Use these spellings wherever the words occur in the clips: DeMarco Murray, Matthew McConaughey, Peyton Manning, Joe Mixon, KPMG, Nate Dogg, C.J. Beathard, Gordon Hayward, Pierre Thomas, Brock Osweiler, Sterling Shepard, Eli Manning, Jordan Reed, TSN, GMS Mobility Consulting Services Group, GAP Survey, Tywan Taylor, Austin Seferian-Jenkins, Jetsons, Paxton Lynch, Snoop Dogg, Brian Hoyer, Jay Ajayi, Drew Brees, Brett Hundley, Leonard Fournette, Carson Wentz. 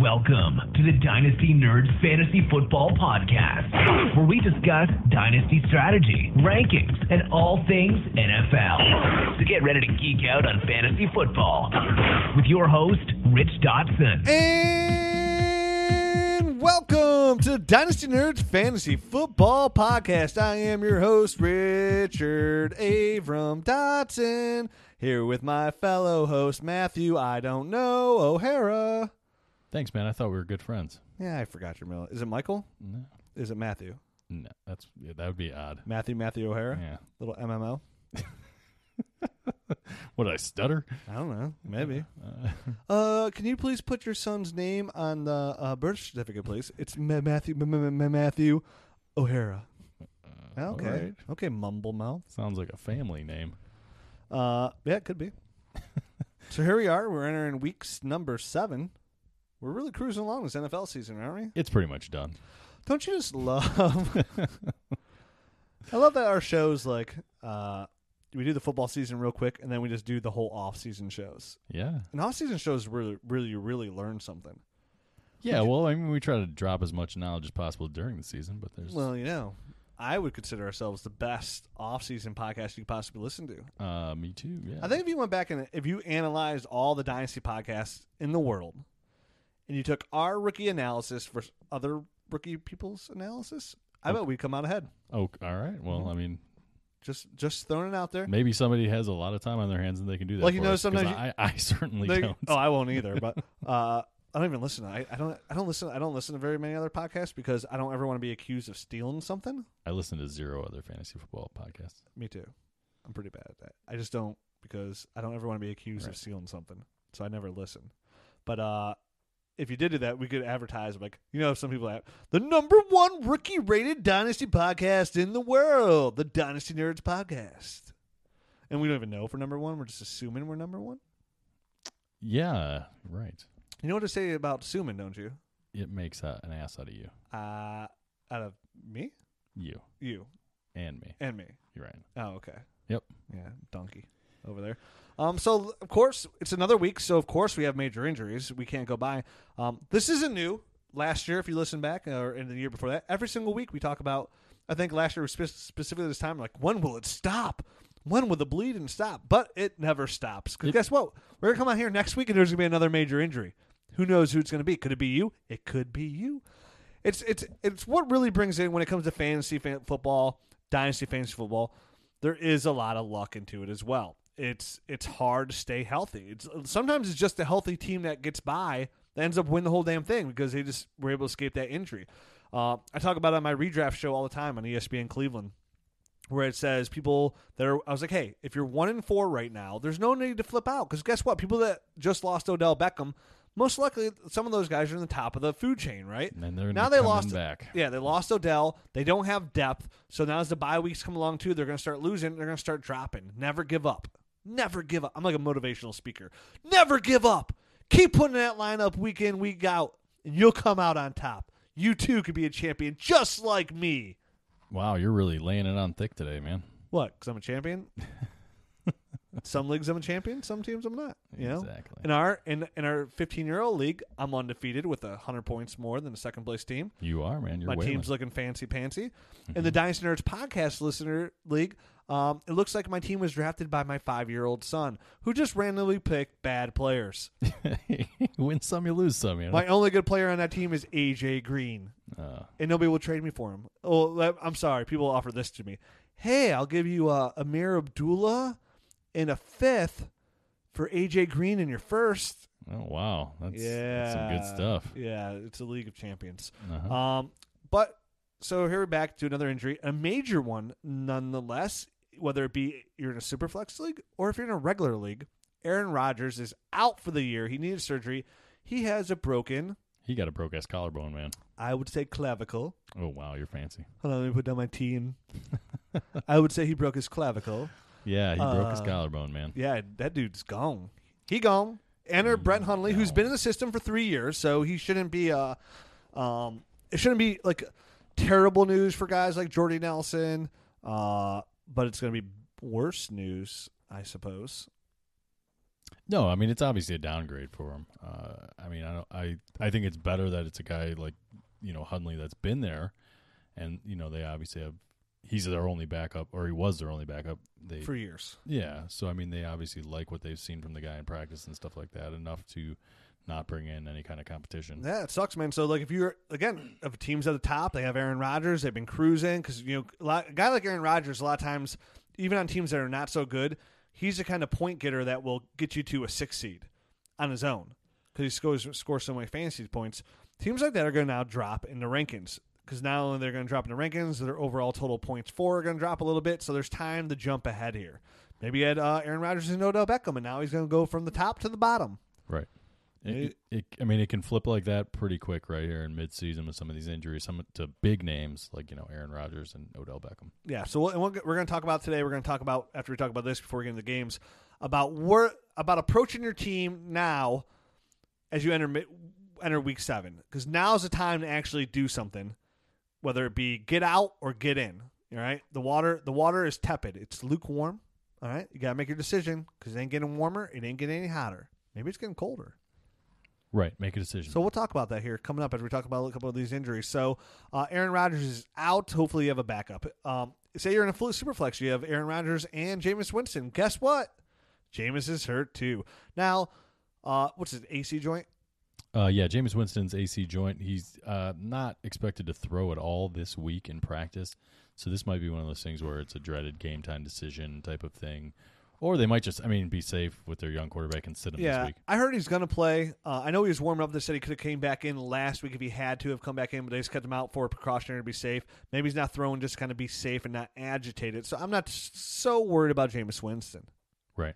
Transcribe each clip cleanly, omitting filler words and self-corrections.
Welcome to the Dynasty Nerds Fantasy Football Podcast, where we discuss dynasty strategy, rankings, and all things NFL. So get ready to geek out on fantasy football with your host, Rich Dotson. And welcome to the Dynasty Nerds Fantasy Football Podcast. I am your host, Richard Abram Dotson, here with my fellow host, Matthew, I don't know, O'Hara. Thanks, man. I thought we were good friends. Yeah, I forgot your middle. Is it Michael? No. Is it Matthew? No. That would be odd. Matthew O'Hara? Yeah. Little MMO? What, did I stutter? I don't know. Maybe. Can you please put your son's name on the birth certificate, please? It's Matthew O'Hara. Okay. Right. Okay, Mumble Mouth. Sounds like a family name. Yeah, it could be. So here we are. We're entering weeks number 7. We're really cruising along this NFL season, aren't we? It's pretty much done. Don't you just love... I love that our show's like... we do the football season real quick, and then we just do the whole off-season shows. Yeah. And off-season shows really, really, really learn something. Yeah, well, I mean, we try to drop as much knowledge as possible during the season, but there's... Well, you know... I would consider ourselves the best off-season podcast you could possibly listen to. Me too, yeah. I think if you went back and if you analyzed all the Dynasty podcasts in the world and you took our rookie analysis for other rookie people's analysis, I bet we'd come out ahead. Oh, all right. Well, I mean... Just throwing it out there. Maybe somebody has a lot of time on their hands and they can do that. Like, you know, sometimes I certainly don't. Oh, I won't either, but... I don't even listen. I don't listen to very many other podcasts because I don't ever want to be accused of stealing something. I listen to 0 other fantasy football podcasts. Me too. I'm pretty bad at that. I just don't because I don't ever want to be accused of stealing something, so I never listen. But if you did do that, we could advertise like, you know, some people have the #1 rookie rated dynasty podcast in the world, the Dynasty Nerds Podcast, and we don't even know if we're #1. We're just assuming we're #1. Yeah. Right. You know what to say about Suman, don't you? It makes an ass out of you. Out of me? You. You. And me. And me. You're right. Oh, okay. Yep. Yeah, donkey over there. So, of course, it's another week, so, of course, we have major injuries. We can't go by. This isn't new. Last year, if you listen back, or in the year before that, every single week we talk about, I think last year, specifically this time, like, when will it stop? When will the bleeding stop? But it never stops. Because guess what? We're going to come out here next week, and there's going to be another major injury. Who knows who it's going to be? Could it be you? It could be you. It's what really brings in when it comes to fantasy football, dynasty fantasy football. There is a lot of luck into it as well. It's hard to stay healthy. Sometimes it's just a healthy team that gets by that ends up winning the whole damn thing because they just were able to escape that injury. I talk about it on my redraft show all the time on ESPN Cleveland, where it says people that are, I was like, hey, if you're 1-4 right now, there's no need to flip out because guess what? People that just lost Odell Beckham, most likely, some of those guys are in the top of the food chain, right? And they're now they lost back. Yeah, they lost Odell. They don't have depth. So now as the bye weeks come along, too, they're going to start losing. They're going to start dropping. Never give up. Never give up. I'm like a motivational speaker. Never give up. Keep putting that lineup week in, week out, and you'll come out on top. You, too, could be a champion just like me. Wow, you're really laying it on thick today, man. What, because I'm a champion? Some leagues I'm a champion, some teams I'm not. You know? Exactly. In our 15-year-old league, I'm undefeated with 100 points more than the second-place team. You are, man. You're My wailing. Team's looking fancy-pantsy. Mm-hmm. In the Dynasty Nerds Podcast Listener League, it looks like my team was drafted by my 5-year-old son, who just randomly picked bad players. You win some, you lose some. You know? My only good player on that team is AJ Green, and nobody will trade me for him. Oh, I'm sorry. People offer this to me. Hey, I'll give you Amir Abdullah and a 5th for AJ Green in your 1st. Oh, wow. That's some good stuff. Yeah, it's a League of Champions. Uh-huh. But so here we're back to another injury, a major one nonetheless, whether it be you're in a super flex league or if you're in a regular league. Aaron Rodgers is out for the year. He needed surgery. He got a broke-ass collarbone, man. I would say clavicle. Oh, wow, you're fancy. Hold on, let me put down my tea. I would say he broke his clavicle. Yeah, he broke his collarbone, man. Yeah, that dude's gone. He gone. Enter Brett Hundley, who's been in the system for 3 years, so he shouldn't be. It shouldn't be like terrible news for guys like Jordy Nelson, but it's going to be worse news, I suppose. No, I mean, it's obviously a downgrade for him. I mean, I think it's better that it's a guy like, you know, Hundley that's been there, and, you know, they obviously have. He's their only backup, or he was their only backup. For years. Yeah, so, I mean, they obviously like what they've seen from the guy in practice and stuff like that enough to not bring in any kind of competition. Yeah, it sucks, man. So, like, if you're, again, if a team's at the top, they have Aaron Rodgers, they've been cruising, because, you know, a guy like Aaron Rodgers, a lot of times, even on teams that are not so good, he's the kind of point getter that will get you to a 6 seed on his own, because he scores so many fantasy points. Teams like that are going to now drop in the rankings, because not only they're going to drop in the rankings, their overall total points for are going to drop a little bit. So there's time to jump ahead here. Maybe you had Aaron Rodgers and Odell Beckham, and now he's going to go from the top to the bottom. Right. I mean, it can flip like that pretty quick right here in midseason with some of these injuries, some to big names like, you know, Aaron Rodgers and Odell Beckham. Yeah, so we're going to talk about today. We're going to talk about, after we talk about this, before we get into the games, about approaching your team now as you enter Week 7, because now's the time to actually do something, whether it be get out or get in. All right, the water is tepid; it's lukewarm. All right, you got to make your decision, because it ain't getting warmer, it ain't getting any hotter. Maybe it's getting colder. Right, make a decision. So we'll talk about that here coming up as we talk about a couple of these injuries. So Aaron Rodgers is out. Hopefully you have a backup. Say you're in a super flex. You have Aaron Rodgers and Jameis Winston. Guess what? Jameis is hurt too. Now, what's his AC joint? Yeah, Jameis Winston's AC joint. He's not expected to throw at all this week in practice. So this might be one of those things where it's a dreaded game time decision type of thing. Or they might just, I mean, be safe with their young quarterback and sit him this week. I heard he's going to play. I know he was warming up. They said he could have came back in last week if he had to have come back in, but they just kept him out for precautionary to be safe. Maybe he's not throwing just kind of be safe and not agitated. So I'm not so worried about Jameis Winston. Right.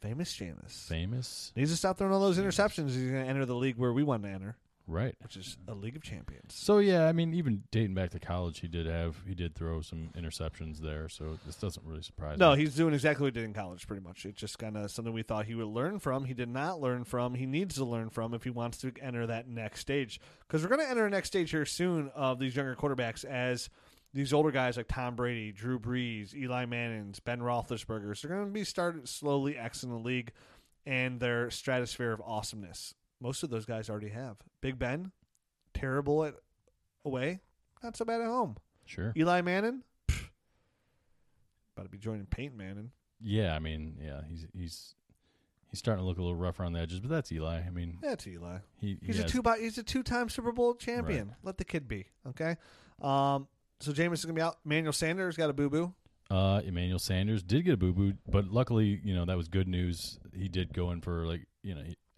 Famous Jameis. Famous. He needs to stop throwing all those interceptions. He's going to enter the league where we want to enter. Right. Which is a league of champions. So, yeah, I mean, even dating back to college, he did throw some interceptions there, so this doesn't really surprise me. No, he's doing exactly what he did in college, pretty much. It's just kind of something we thought he would learn from. He did not learn from. He needs to learn from if he wants to enter that next stage. Because we're going to enter a next stage here soon of these younger quarterbacks as these older guys like Tom Brady, Drew Brees, Eli Manning's, Ben Roethlisberger's, they're going to be started slowly exiting the league and their stratosphere of awesomeness. Most of those guys already have. Big Ben, terrible at away, not so bad at home. Sure. Eli Manning, about to be joining Peyton Manning. Yeah, I mean, yeah, he's starting to look a little rough around the edges, but that's Eli. I mean, that's Eli. He's a two-time Super Bowl champion. Right. Let the kid be, okay. So Jameis is gonna be out. Emmanuel Sanders got a boo boo. Emmanuel Sanders did get a boo boo, but luckily, you know, that was good news. He did go in for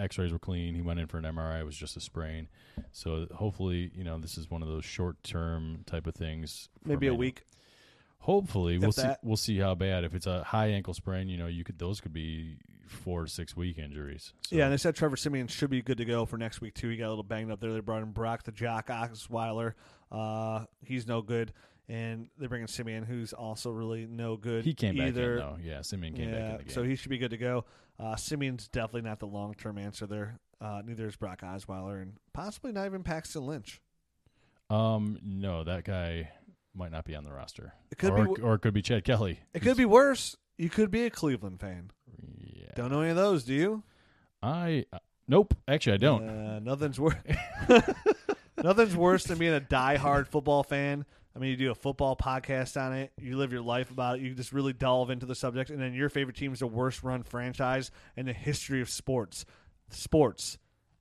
X-rays were clean. He went in for an MRI. It was just a sprain. So hopefully, you know, this is one of those short-term type of things. Maybe a week. Hopefully. We'll see how bad. If it's a high ankle sprain, you know, those could be 4 to 6 week injuries. So. Yeah, and they said Trevor Siemian should be good to go for next week, too. He got a little banged up there. They brought in Brock the Jock Osweiler. He's no good. And they bring in Simeon, who's also really no good. He came either. Back in, though. Yeah, Simeon came back in the game. So he should be good to go. Simeon's definitely not the long-term answer there. Neither is Brock Osweiler and possibly not even Paxton Lynch. No, that guy might not be on the roster. Or it could be Chad Kelly. It could be worse. You could be a Cleveland fan. Yeah. Don't know any of those, do you? Nope. Actually, I don't. Nothing's worse. Nothing's worse than being a diehard football fan. I mean, you do a football podcast on it. You live your life about it. You just really delve into the subject. And then your favorite team is the worst-run franchise in the history of sports. Sports.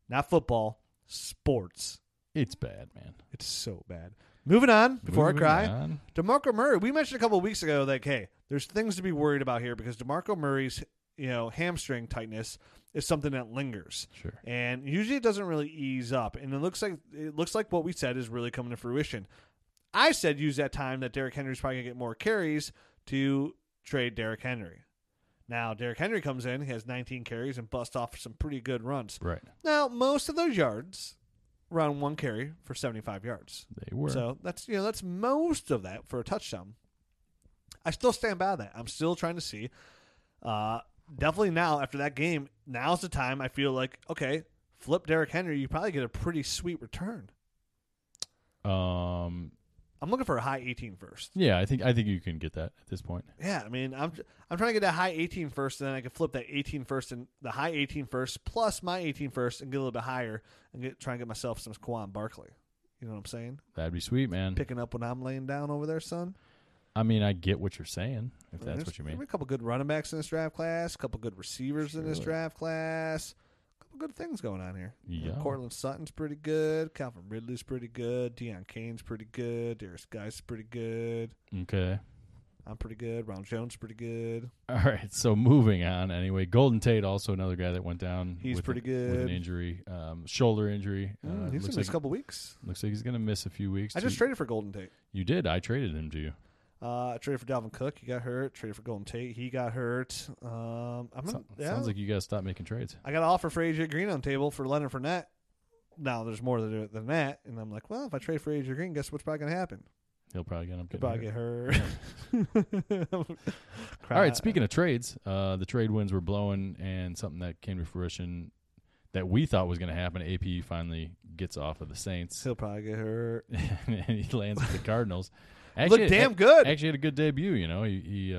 Not football. Sports. It's bad, man. It's so bad. Moving on, DeMarco Murray. We mentioned a couple of weeks ago, like, hey, there's things to be worried about here because DeMarco Murray's hamstring tightness is something that lingers. Sure. And usually it doesn't really ease up. And it looks like what we said is really coming to fruition. I said use that time that Derrick Henry's probably going to get more carries to trade Derrick Henry. Now, Derrick Henry comes in, he has 19 carries and busts off some pretty good runs. Right. Now, most of those yards were on one carry for 75 yards. They were. So that's most of that for a touchdown. I still stand by that. I'm still trying to see. Definitely now, after that game, now's the time I feel like, okay, flip Derrick Henry, you probably get a pretty sweet return. I'm looking for a high 18 first. Yeah, I think you can get that at this point. Yeah, I mean, I'm trying to get that high 18 first, and then I can flip that 18 first and the high 18 first plus my 18 first and get a little bit higher and try and get myself some Saquon Barkley. You know what I'm saying? That'd be sweet, man. Picking up when I'm laying down over there, son. I mean, I get what you're saying, if that's what you mean. There's a couple good running backs in this draft class, a couple good receivers in this draft class, a couple good things going on here. Yeah. Cortland Sutton's pretty good. Calvin Ridley's pretty good. Deion Kane's pretty good. Darius Geist's pretty good. Okay. I'm pretty good. Ron Jones pretty good. All right, so moving on anyway. Golden Tate, also another guy that went down. He's pretty good. With an injury, shoulder injury. He's going to miss a couple weeks. Looks like he's going to miss a few weeks. I just traded for Golden Tate. You did. I traded him to you. I traded for Dalvin Cook. He got hurt. Traded for Golden Tate. He got hurt. Sounds like you guys stopped making trades. I got an offer for AJ Green on the table for Leonard Fournette. Now there's more to do than that. And I'm like, well, if I trade for AJ Green, guess what's probably going to happen? He'll probably get hurt. All right, speaking of trades, the trade winds were blowing, and something that came to fruition that we thought was going to happen, AP finally gets off of the Saints. He'll probably get hurt. And he lands with the Cardinals. Looked damn good. Actually had a good debut, you know. He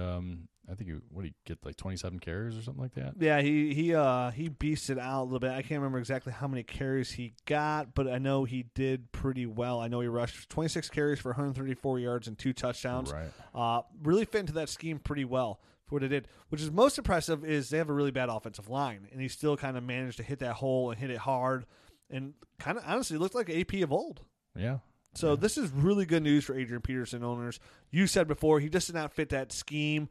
I think he get like 27 carries or something like that. Yeah, he beasted out a little bit. I can't remember exactly how many carries he got, but I know he did pretty well. I know he rushed 26 carries for 134 yards and 2 touchdowns. Right. Really fit into that scheme pretty well for what it did. Which is most impressive is they have a really bad offensive line, and he still kind of managed to hit that hole and hit it hard, and kind of honestly looked like AP of old. Yeah. So this is really good news for Adrian Peterson owners. You said before he just did not fit that scheme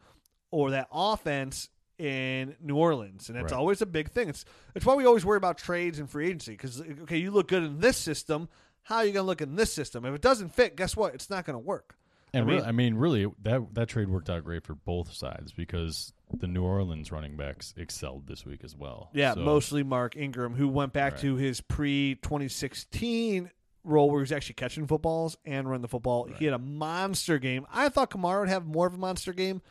or that offense in New Orleans. And that's always a big thing. It's why we always worry about trades and free agency. Because, okay, you look good in this system. How are you going to look in this system? If it doesn't fit, guess what? It's not going to work. And really, that trade worked out great for both sides because the New Orleans running backs excelled this week as well. Yeah, mostly Mark Ingram, who went back to his pre-2016 role where he's actually catching footballs and running the football. Right. He had a monster game. I thought Kamara would have more of a monster game.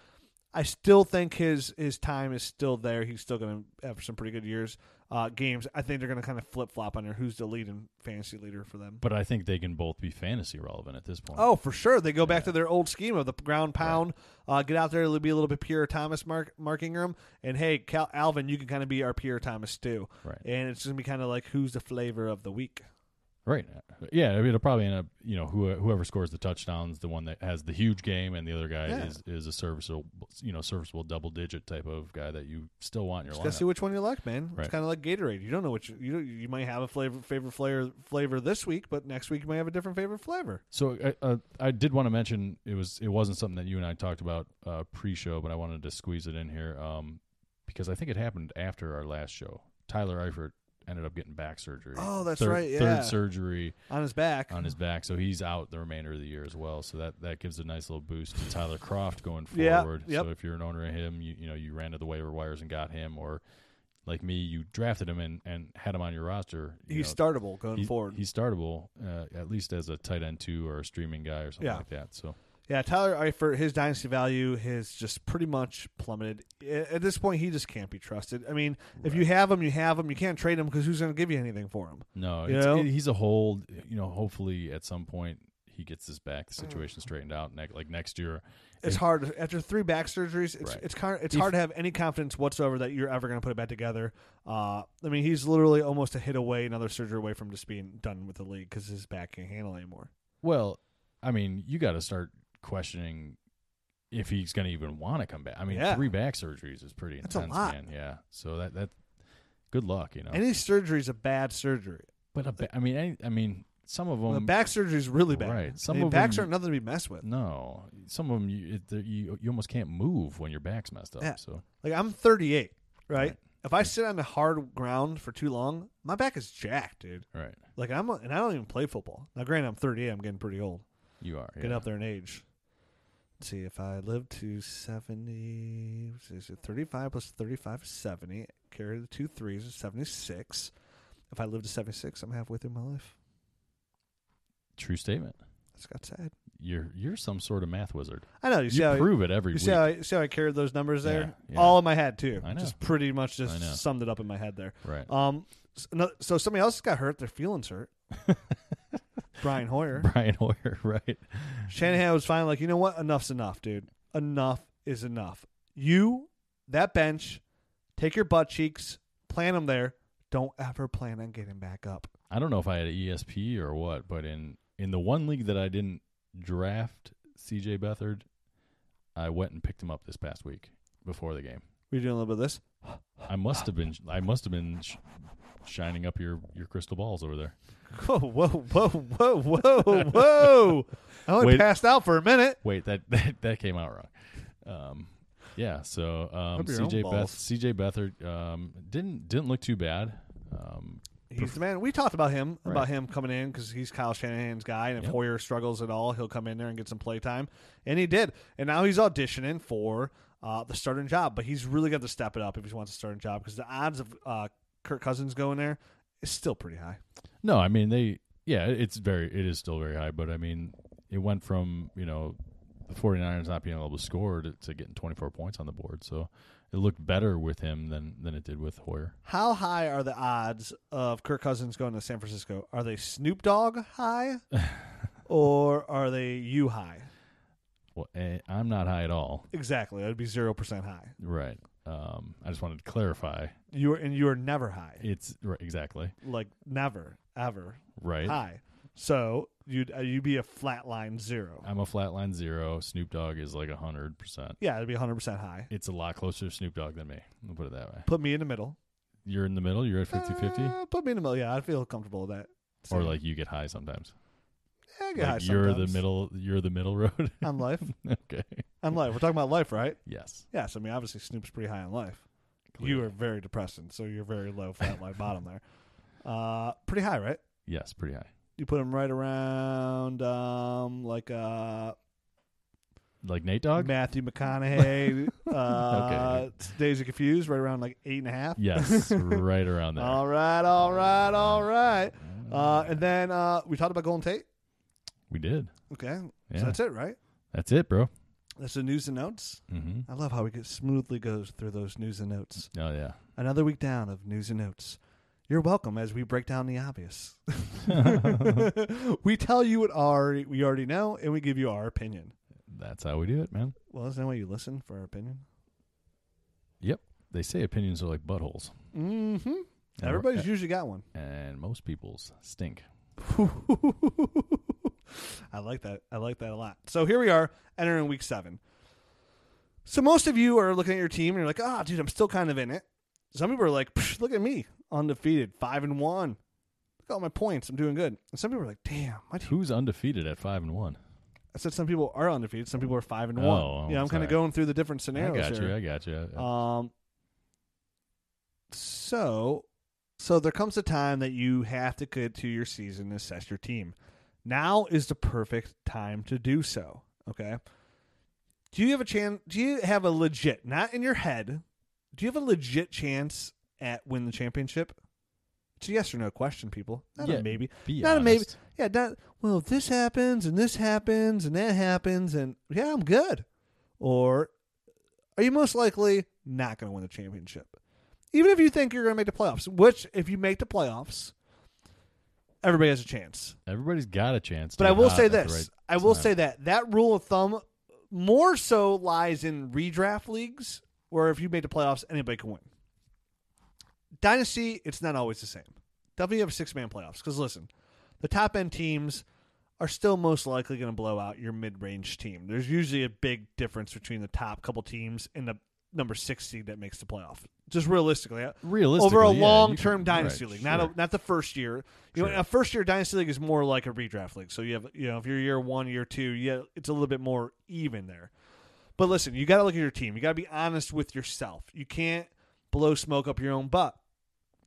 I still think his time is still there. He's still going to have some pretty good games. I think they're going to kind of flip-flop on there. Who's the leading fantasy leader for them? But I think they can both be fantasy relevant at this point. Oh, for sure. They go back to their old scheme of the ground pound, get out there, it'll be a little bit Pierre Thomas, Mark Ingram, and hey, Alvin, you can kind of be our Pierre Thomas too. Right. And it's going to be kind of like who's the flavor of the week. Right. Yeah, I mean, it'll probably end up, you know, whoever scores the touchdowns, the one that has the huge game, and the other guy is a serviceable double-digit type of guy that you still want in your lineup. Just see which one you like, man. Right. It's kind of like Gatorade. You don't know what you might have a favorite flavor this week, but next week you might have a different favorite flavor. So I did want to mention it wasn't something that you and I talked about pre-show, but I wanted to squeeze it in here because I think it happened after our last show. Tyler Eifert ended up getting back surgery. Oh, that's right. Yeah. Third surgery on his back. So he's out the remainder of the year as well. So that gives a nice little boost to Tyler Kroft going forward. Yep. So if you're an owner of him, you ran to the waiver wires and got him, or like me, you drafted him and had him on your roster. He's startable going forward. He's startable at least as a tight end 2 or a streaming guy or something like that. So yeah, Tyler Eifert, his dynasty value has just pretty much plummeted. At this point, he just can't be trusted. I mean, if you have him, you have him. You can't trade him because who's going to give you anything for him? No, he's a hold. You know, hopefully at some point he gets this back, the situation straightened out. Like next year, it's hard after 3 back surgeries. It's hard to have any confidence whatsoever that you're ever going to put it back together. I mean, he's literally almost a hit away, another surgery away from just being done with the league because his back can't handle anymore. Well, I mean, you got to start questioning if he's going to even want to come back. I mean, 3 back surgeries is pretty intense. That's a lot. Man. Yeah. So that good luck, you know. Any surgery is a bad surgery. But I mean some of them, the back surgery is really bad. Right. Backs aren't nothing to be messed with. No. Some of them you almost can't move when your back's messed up. Yeah. So like I'm 38, right? If I sit on the hard ground for too long, my back is jacked, dude. Right. Like and I don't even play football. Now granted, I'm 38, I'm getting pretty old. You are. Getting up there in age. Let's see, if I live to 70, 35 plus 35 is 70. Carry the 2 3s is 76. If I live to 76, I'm halfway through my life. True statement. That's got sad. You're some sort of math wizard. I know. You prove it every week. See how I carried those numbers there? Yeah. All in my head, too. I know. Just pretty much just summed it up in my head there. Right. So somebody else got hurt. Their feelings hurt. Brian Hoyer. Brian Hoyer, right. Shanahan was finally like, you know what? Enough's enough, dude. Enough is enough. You, that bench, take your butt cheeks, plant them there. Don't ever plan on getting back up. I don't know if I had an ESP or what, but in the one league that I didn't draft C.J. Beathard, I went and picked him up this past week before the game. Were you doing a little bit of this? I must have been shining up your crystal balls over there. Whoa! I only passed out for a minute. Wait, that came out wrong. Yeah. So C.J. Beathard didn't look too bad. He's the man. We talked about him, right, about him coming in because he's Kyle Shanahan's guy, and if Hoyer struggles at all, he'll come in there and get some play time, and he did. And now he's auditioning for the starting job, but he's really got to step it up if he wants a starting job because the odds of Kirk Cousins going there is still pretty high. No, I mean it is still very high, but I mean it went from the 49ers not being able to score to getting 24 points on the board, so it looked better with him than it did with Hoyer. How high are the odds of Kirk Cousins going to San Francisco? Are they Snoop Dogg high, or are they you high? Well, I'm not high at all. Exactly. That would be 0% high. Right. I just wanted to clarify. You are never high. It's right, exactly. Like never, ever right high. So you'd be a flatline zero. I'm a flatline zero. Snoop Dogg is like 100%. Yeah, it'd be 100% high. It's a lot closer to Snoop Dogg than me. I'll put it that way. Put me in the middle. You're in the middle? You're at 50-50? Put me in the middle. Yeah, I feel comfortable with that. Same. Or like you get high sometimes. Yeah, I get high sometimes. You're the middle road? On life. Okay. On life. We're talking about life, right? Yes. Yes. I mean, obviously Snoop's pretty high on life. Clearly. You are very depressing, so you're very low flatline bottom there. Pretty high, right? Yes, pretty high. You put him right around like Nate Dogg? Matthew McConaughey. Okay. Days of Confused, right around like 8.5. Yes, right around there. All right. And then we talked about Golden Tate? We did. Okay. Yeah. So that's it, right? That's it, bro. That's the news and notes. Mm-hmm. I love how it smoothly goes through those news and notes. Oh, yeah. Another week down of news and notes. You're welcome as we break down the obvious. We tell you what we already know, and we give you our opinion. That's how we do it, man. Well, isn't that why you listen for our opinion? Yep. They say opinions are like buttholes. Mm-hmm. Everybody's usually got one. And most people's stink. I like that. I like that a lot. So here we are entering week 7. So most of you are looking at your team and you're like, oh, dude, I'm still kind of in it. Some people are like, look at me. Undefeated, 5-1. Look at all my points. I'm doing good. And some people are like, damn. My team. Who's undefeated at 5-1? I said some people are undefeated. Some people are 5-1. I'm kind of going through the different scenarios. I got you. So there comes a time that you have to get to your season and assess your team. Now is the perfect time to do so. Okay. Do you have a legit, not in your head, do you have a legit chance at win the championship? It's a yes or no question, people. Not a maybe. Yeah. Well, if this happens and this happens and that happens and yeah, I'm good. Or are you most likely not going to win the championship? Even if you think you're going to make the playoffs, which if you make the playoffs, everybody has a chance. Everybody's got a chance. But I will say this. That rule of thumb more so lies in redraft leagues where if you make the playoffs, anybody can win. Dynasty, it's not always the same. Definitely have 6-man playoffs because, listen, the top-end teams are still most likely going to blow out your mid-range team. There's usually a big difference between the top couple teams and the number 6 seed that makes the playoff. Just realistically, over a long-term dynasty league, sure. not the first year. You know, a first-year dynasty league is more like a redraft league. So you have, if you're year 1, year 2, it's a little bit more even there. But listen, you got to look at your team. You got to be honest with yourself. You can't blow smoke up your own butt.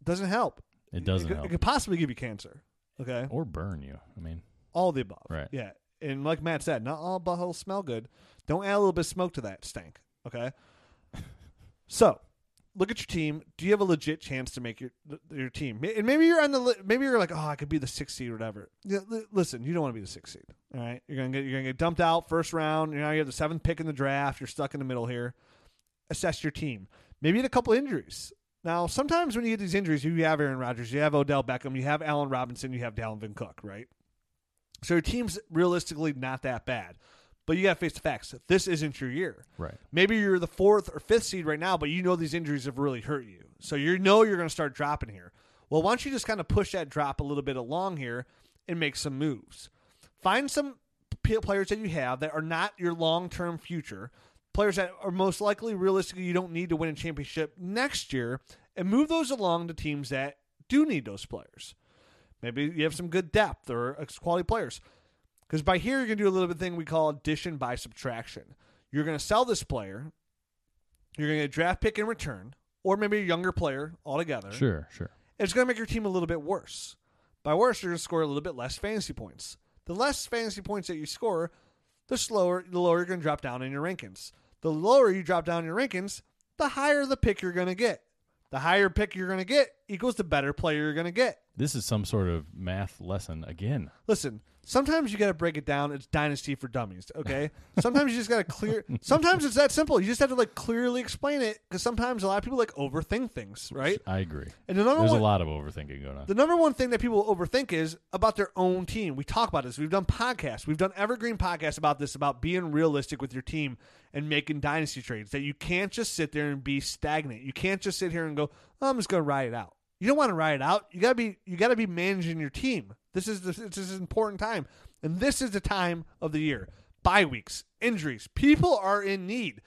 It doesn't help. It could possibly give you cancer. Okay. Or burn you. I mean, all the above. Right. Yeah. And like Matt said, not all buttholes smell good. Don't add a little bit of smoke to that stank. Okay. So look at your team. Do you have a legit chance to make your team? And maybe you're on maybe you're like, oh, I could be the 6th seed or whatever. Yeah, listen, you don't want to be the 6th seed. All right. You're going to get dumped out first round. You know, you have the 7th pick in the draft. You're stuck in the middle here. Assess your team. Maybe you had a couple injuries. Now, sometimes when you get these injuries, you have Aaron Rodgers, you have Odell Beckham, you have Allen Robinson, you have Dalvin Cook, right? So your team's realistically not that bad. But you got to face the facts. This isn't your year. Right. Maybe you're the 4th or 5th seed right now, but you know these injuries have really hurt you. So you know you're going to start dropping here. Well, why don't you just kind of push that drop a little bit along here and make some moves? Find some players that you have that are not your long-term future, players that are most likely realistically you don't need to win a championship next year, and move those along to teams that do need those players. Maybe you have some good depth or quality players. Because by here, you're going to do a little bit of thing we call addition by subtraction. You're going to sell this player. You're going to get a draft pick in return, or maybe a younger player altogether. Sure, sure. It's going to make your team a little bit worse. By worse, you're going to score a little bit less fantasy points. The less fantasy points that you score, the lower you're going to drop down in your rankings. The lower you drop down in your rankings, the higher the pick you're going to get. The higher pick you're going to get equals the better player you're going to get. This is some sort of math lesson again. Listen, sometimes you got to break it down. It's Dynasty for dummies, okay? Sometimes you just got to clear. Sometimes it's that simple. You just have to like clearly explain it, because sometimes a lot of people like overthink things, right? I agree. And there's a lot of overthinking going on. The number one thing that people overthink is about their own team. We talk about this. We've done podcasts. We've done evergreen podcasts about this, about being realistic with your team and making dynasty trades, that you can't just sit there and be stagnant. You can't just sit here and go, oh, I'm just going to ride it out. You don't want to ride it out. You gotta be managing your team. This is an important time, and this is the time of the year. Bye weeks, injuries, people are in need.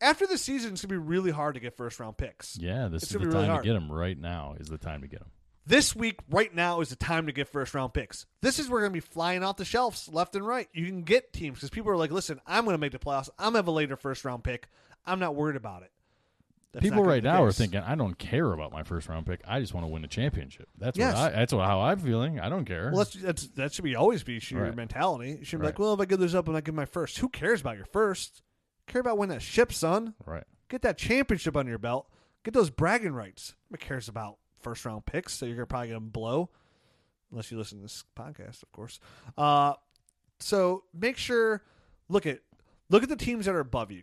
After the season, it's gonna be really hard to get first round picks. Yeah, this is the time to get them. Right now is the time to get them. This week, right now, is the time to get first round picks. This is where we're gonna be flying off the shelves left and right. You can get teams because people are like, listen, I'm gonna make the playoffs. I'm gonna have a later first round pick. I'm not worried about it. People right now are thinking, I don't care about my first round pick. I just want to win a championship. That's how I'm feeling. I don't care. Well, that should be always be your mentality. You should be like, well, if I give this up and I give my first, who cares about your first? Care about winning that ship, son. Right. Get that championship under your belt. Get those bragging rights. Nobody cares about first round picks, so you're probably going to blow, unless you listen to this podcast, of course. So make sure, look at the teams that are above you.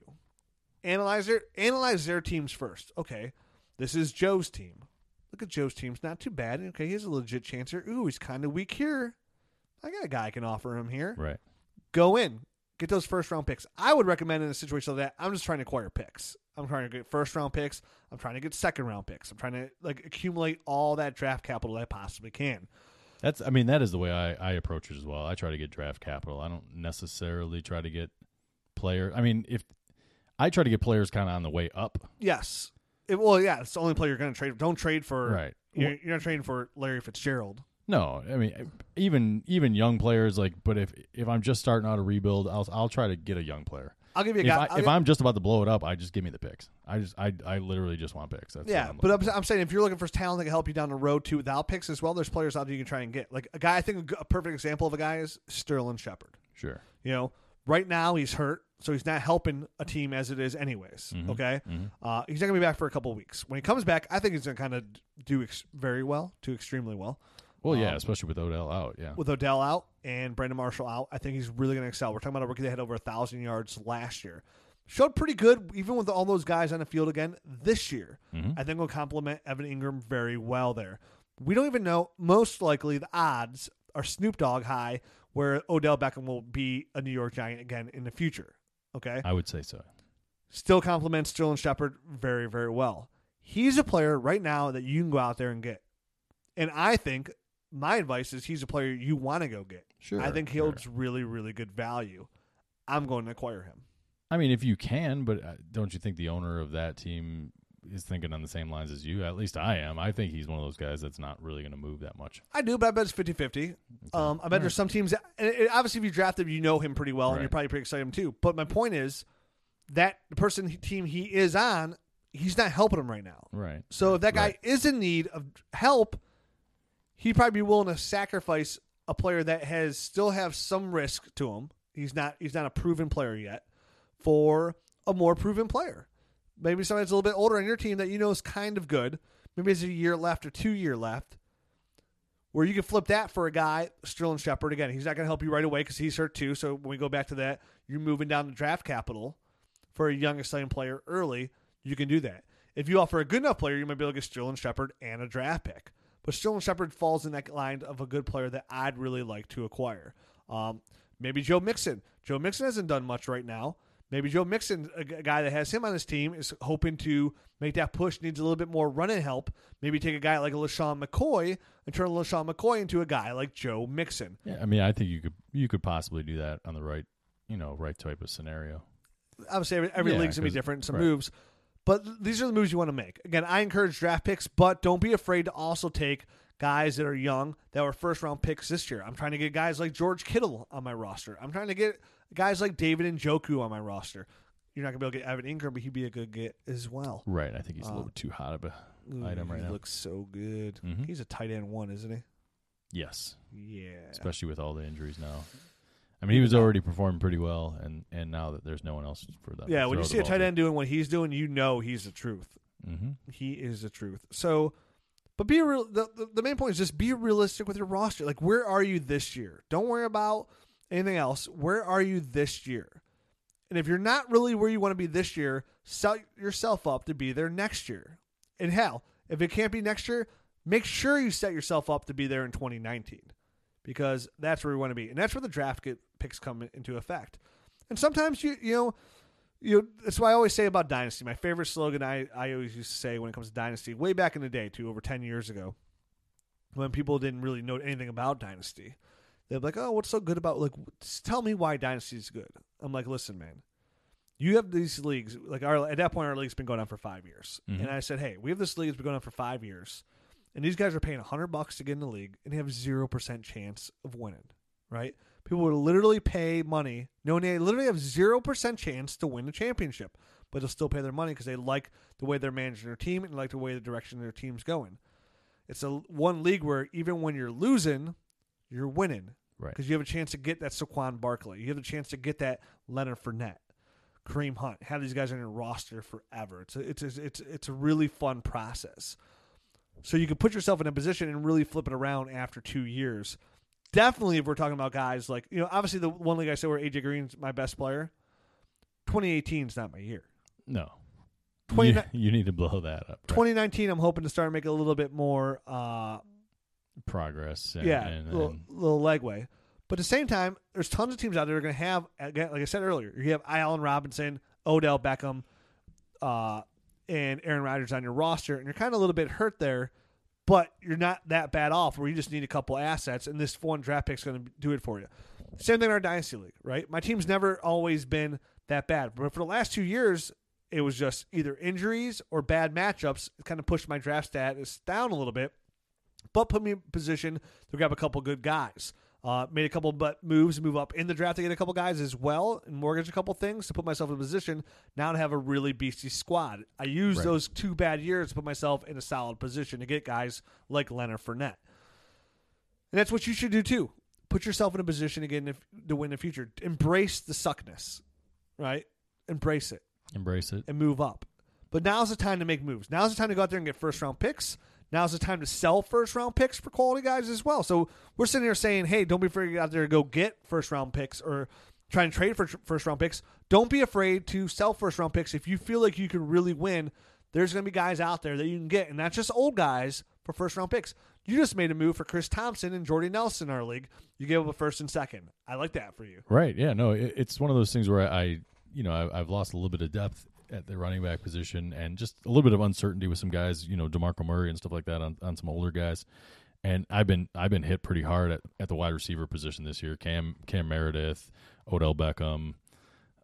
Analyze their teams first. Okay, this is Joe's team. Look at Joe's team's not too bad. Okay, he has a legit chance here. Ooh, he's kind of weak here. I got a guy I can offer him here. Right. Go in. Get those first-round picks. I would recommend in a situation like that, I'm just trying to acquire picks. I'm trying to get first-round picks. I'm trying to get second-round picks. I'm trying to accumulate all that draft capital that I possibly can. That is the way I approach it as well. I try to get draft capital. I don't necessarily try to get player. I try to get players kind of on the way up. Yes. It's the only player you're going to trade. Don't trade for. Right. You're not trading for Larry Fitzgerald. No, even young players But if I'm just starting out a rebuild, I'll try to get a young player. I'll give you a guy. If I'm just about to blow it up, I just give me the picks. I literally just want picks. I'm saying if you're looking for talent that can help you down the road too without picks as well, there's players out there you can try and get. Like a guy, I think a perfect example of a guy is Sterling Shepard. Sure. Right now he's hurt. So he's not helping a team as it is anyways, okay? Mm-hmm. He's not going to be back for a couple of weeks. When he comes back, I think he's going to kind of do very well to extremely well. Well, yeah, especially with Odell out, yeah. With Odell out and Brandon Marshall out, I think he's really going to excel. We're talking about a rookie that had over 1,000 yards last year. Showed pretty good, even with all those guys on the field again this year. Mm-hmm. I think will complement Evan Engram very well there. We don't even know. Most likely the odds are Snoop Dogg high, where Odell Beckham will be a New York Giant again in the future. Okay, I would say so. Still compliments Sterling Shepard very, very well. He's a player right now that you can go out there and get. And I think my advice is he's a player you want to go get. Sure, I think he holds really, really good value. I'm going to acquire him. If you can, but don't you think the owner of that team is thinking on the same lines as you? At least I am. I think he's one of those guys that's not really going to move that much. I do, but I bet it's 50-50. Okay. I bet there's some teams that, and obviously if you draft him, you know him pretty well, and you're probably pretty excited him too. But my point is that the team he is on, he's not helping him right now. Right. So if that guy is in need of help, he'd probably be willing to sacrifice a player that has still have some risk to him. He's not a proven player yet for a more proven player. Maybe somebody that's a little bit older on your team that you know is kind of good. Maybe it's a year left or 2 year left where you can flip that for a guy, Sterling Shepard. Again, he's not going to help you right away because he's hurt too. So when we go back to that, you're moving down the draft capital for a young, exciting player early. You can do that. If you offer a good enough player, you might be able to get Sterling Shepard and a draft pick. But Sterling Shepard falls in that line of a good player that I'd really like to acquire. Maybe Joe Mixon. Joe Mixon hasn't done much right now. Maybe Joe Mixon, a guy that has him on his team, is hoping to make that push, needs a little bit more running help. Maybe take a guy like LaShawn McCoy and turn LaShawn McCoy into a guy like Joe Mixon. Yeah, I mean, I think you could possibly do that on the right, right type of scenario. Obviously, every league's going to be different, some moves. But these are the moves you want to make. Again, I encourage draft picks, but don't be afraid to also take guys that are young that were first-round picks this year. I'm trying to get guys like George Kittle on my roster. I'm trying to get guys like David Njoku on my roster. You're not going to be able to get Evan Engram, but he'd be a good get as well. Right. I think he's a little too hot of an item right now. He looks so good. Mm-hmm. He's a tight end one, isn't he? Yes. Yeah. Especially with all the injuries now. I mean, he was already performing pretty well, and now that there's no one else for them. Yeah, when you see a tight end doing what he's doing, you know he's the truth. Mm-hmm. He is the truth. So, but be real. The main point is just be realistic with your roster. Like, where are you this year? Don't worry about anything else. Where are you this year? And if you're not really where you want to be this year, set yourself up to be there next year. And hell, if it can't be next year, make sure you set yourself up to be there in 2019. Because that's where we want to be. And that's where the draft picks come into effect. And sometimes, you that's why I always say about Dynasty. My favorite slogan I always used to say when it comes to Dynasty, way back in the day, over 10 years ago, when people didn't really know anything about Dynasty. They'd be like, oh, what's so good about, tell me why Dynasty is good. I'm like, listen, man, you have these leagues. At that point, our league's been going on for 5 years. Mm-hmm. And I said, hey, we have this league that's been going on for 5 years. And these guys are paying $100 to get in the league and have 0% chance of winning, right? People would literally pay money knowing they literally have 0% chance to win the championship, but they'll still pay their money because they like the way they're managing their team and like the way the direction their team's going. It's one league where even when you're losing, you're winning, right? Because you have a chance to get that Saquon Barkley. You have a chance to get that Leonard Fournette, Kareem Hunt. Have these guys on your roster forever. It's a really fun process. So you can put yourself in a position and really flip it around after 2 years. Definitely if we're talking about guys like, obviously the one league I said where AJ Green's my best player, 2018 is not my year. No. You need to blow that up. Right? 2019, I'm hoping to start making a little bit more progress. A little legway. But at the same time, there's tons of teams out there that are going to have, again, like I said earlier, you have Allen Robinson, Odell Beckham, and Aaron Rodgers on your roster, and you're kind of a little bit hurt there, but you're not that bad off where you just need a couple assets, and this one draft pick's going to do it for you. Same thing in our Dynasty League, right? My team's never always been that bad, but for the last 2 years, it was just either injuries or bad matchups. It kind of pushed my draft status down a little bit, but put me in position to grab a couple good guys. Made a couple moves, move up in the draft to get a couple guys as well, and mortgage a couple things to put myself in a position now to have a really beastie squad. I used those 2 bad years to put myself in a solid position to get guys like Leonard Fournette. And that's what you should do too. Put yourself in a position again to win in the future. Embrace the suckness, right? Embrace it. And move up. But now's the time to make moves. Now's the time to go out there and get first-round picks. Now's the time to sell first-round picks for quality guys as well. So we're sitting here saying, hey, don't be afraid to go out there to go get first-round picks or try and trade for first-round picks. Don't be afraid to sell first-round picks. If you feel like you can really win, there's going to be guys out there that you can get, and not just old guys for first-round picks. You just made a move for Chris Thompson and Jordy Nelson in our league. You gave up a first and second. I like that for you. Right, yeah. No, it's one of those things where I've lost a little bit of depth at the running back position, and just a little bit of uncertainty with some guys, DeMarco Murray and stuff like that on some older guys. And I've been hit pretty hard at the wide receiver position this year. Cam Meredith, Odell Beckham,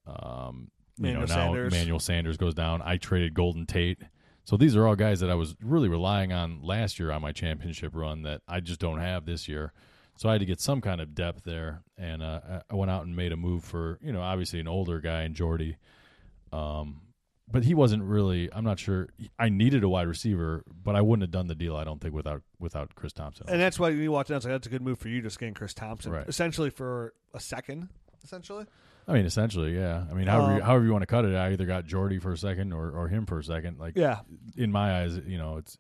now Emmanuel Sanders goes down. I traded Golden Tate. So these are all guys that I was really relying on last year on my championship run that I just don't have this year. So I had to get some kind of depth there, and I went out and made a move for, obviously an older guy in Jordy. But he wasn't really, I'm not sure. I needed a wide receiver, but I wouldn't have done the deal, I don't think, without Chris Thompson. And that's why you walked in, I was like, that's a good move for you, just getting Chris Thompson, right? Essentially for a second, essentially. I mean, essentially, yeah. I mean, however you want to cut it, I either got Jordy for a second or him for a second. In my eyes,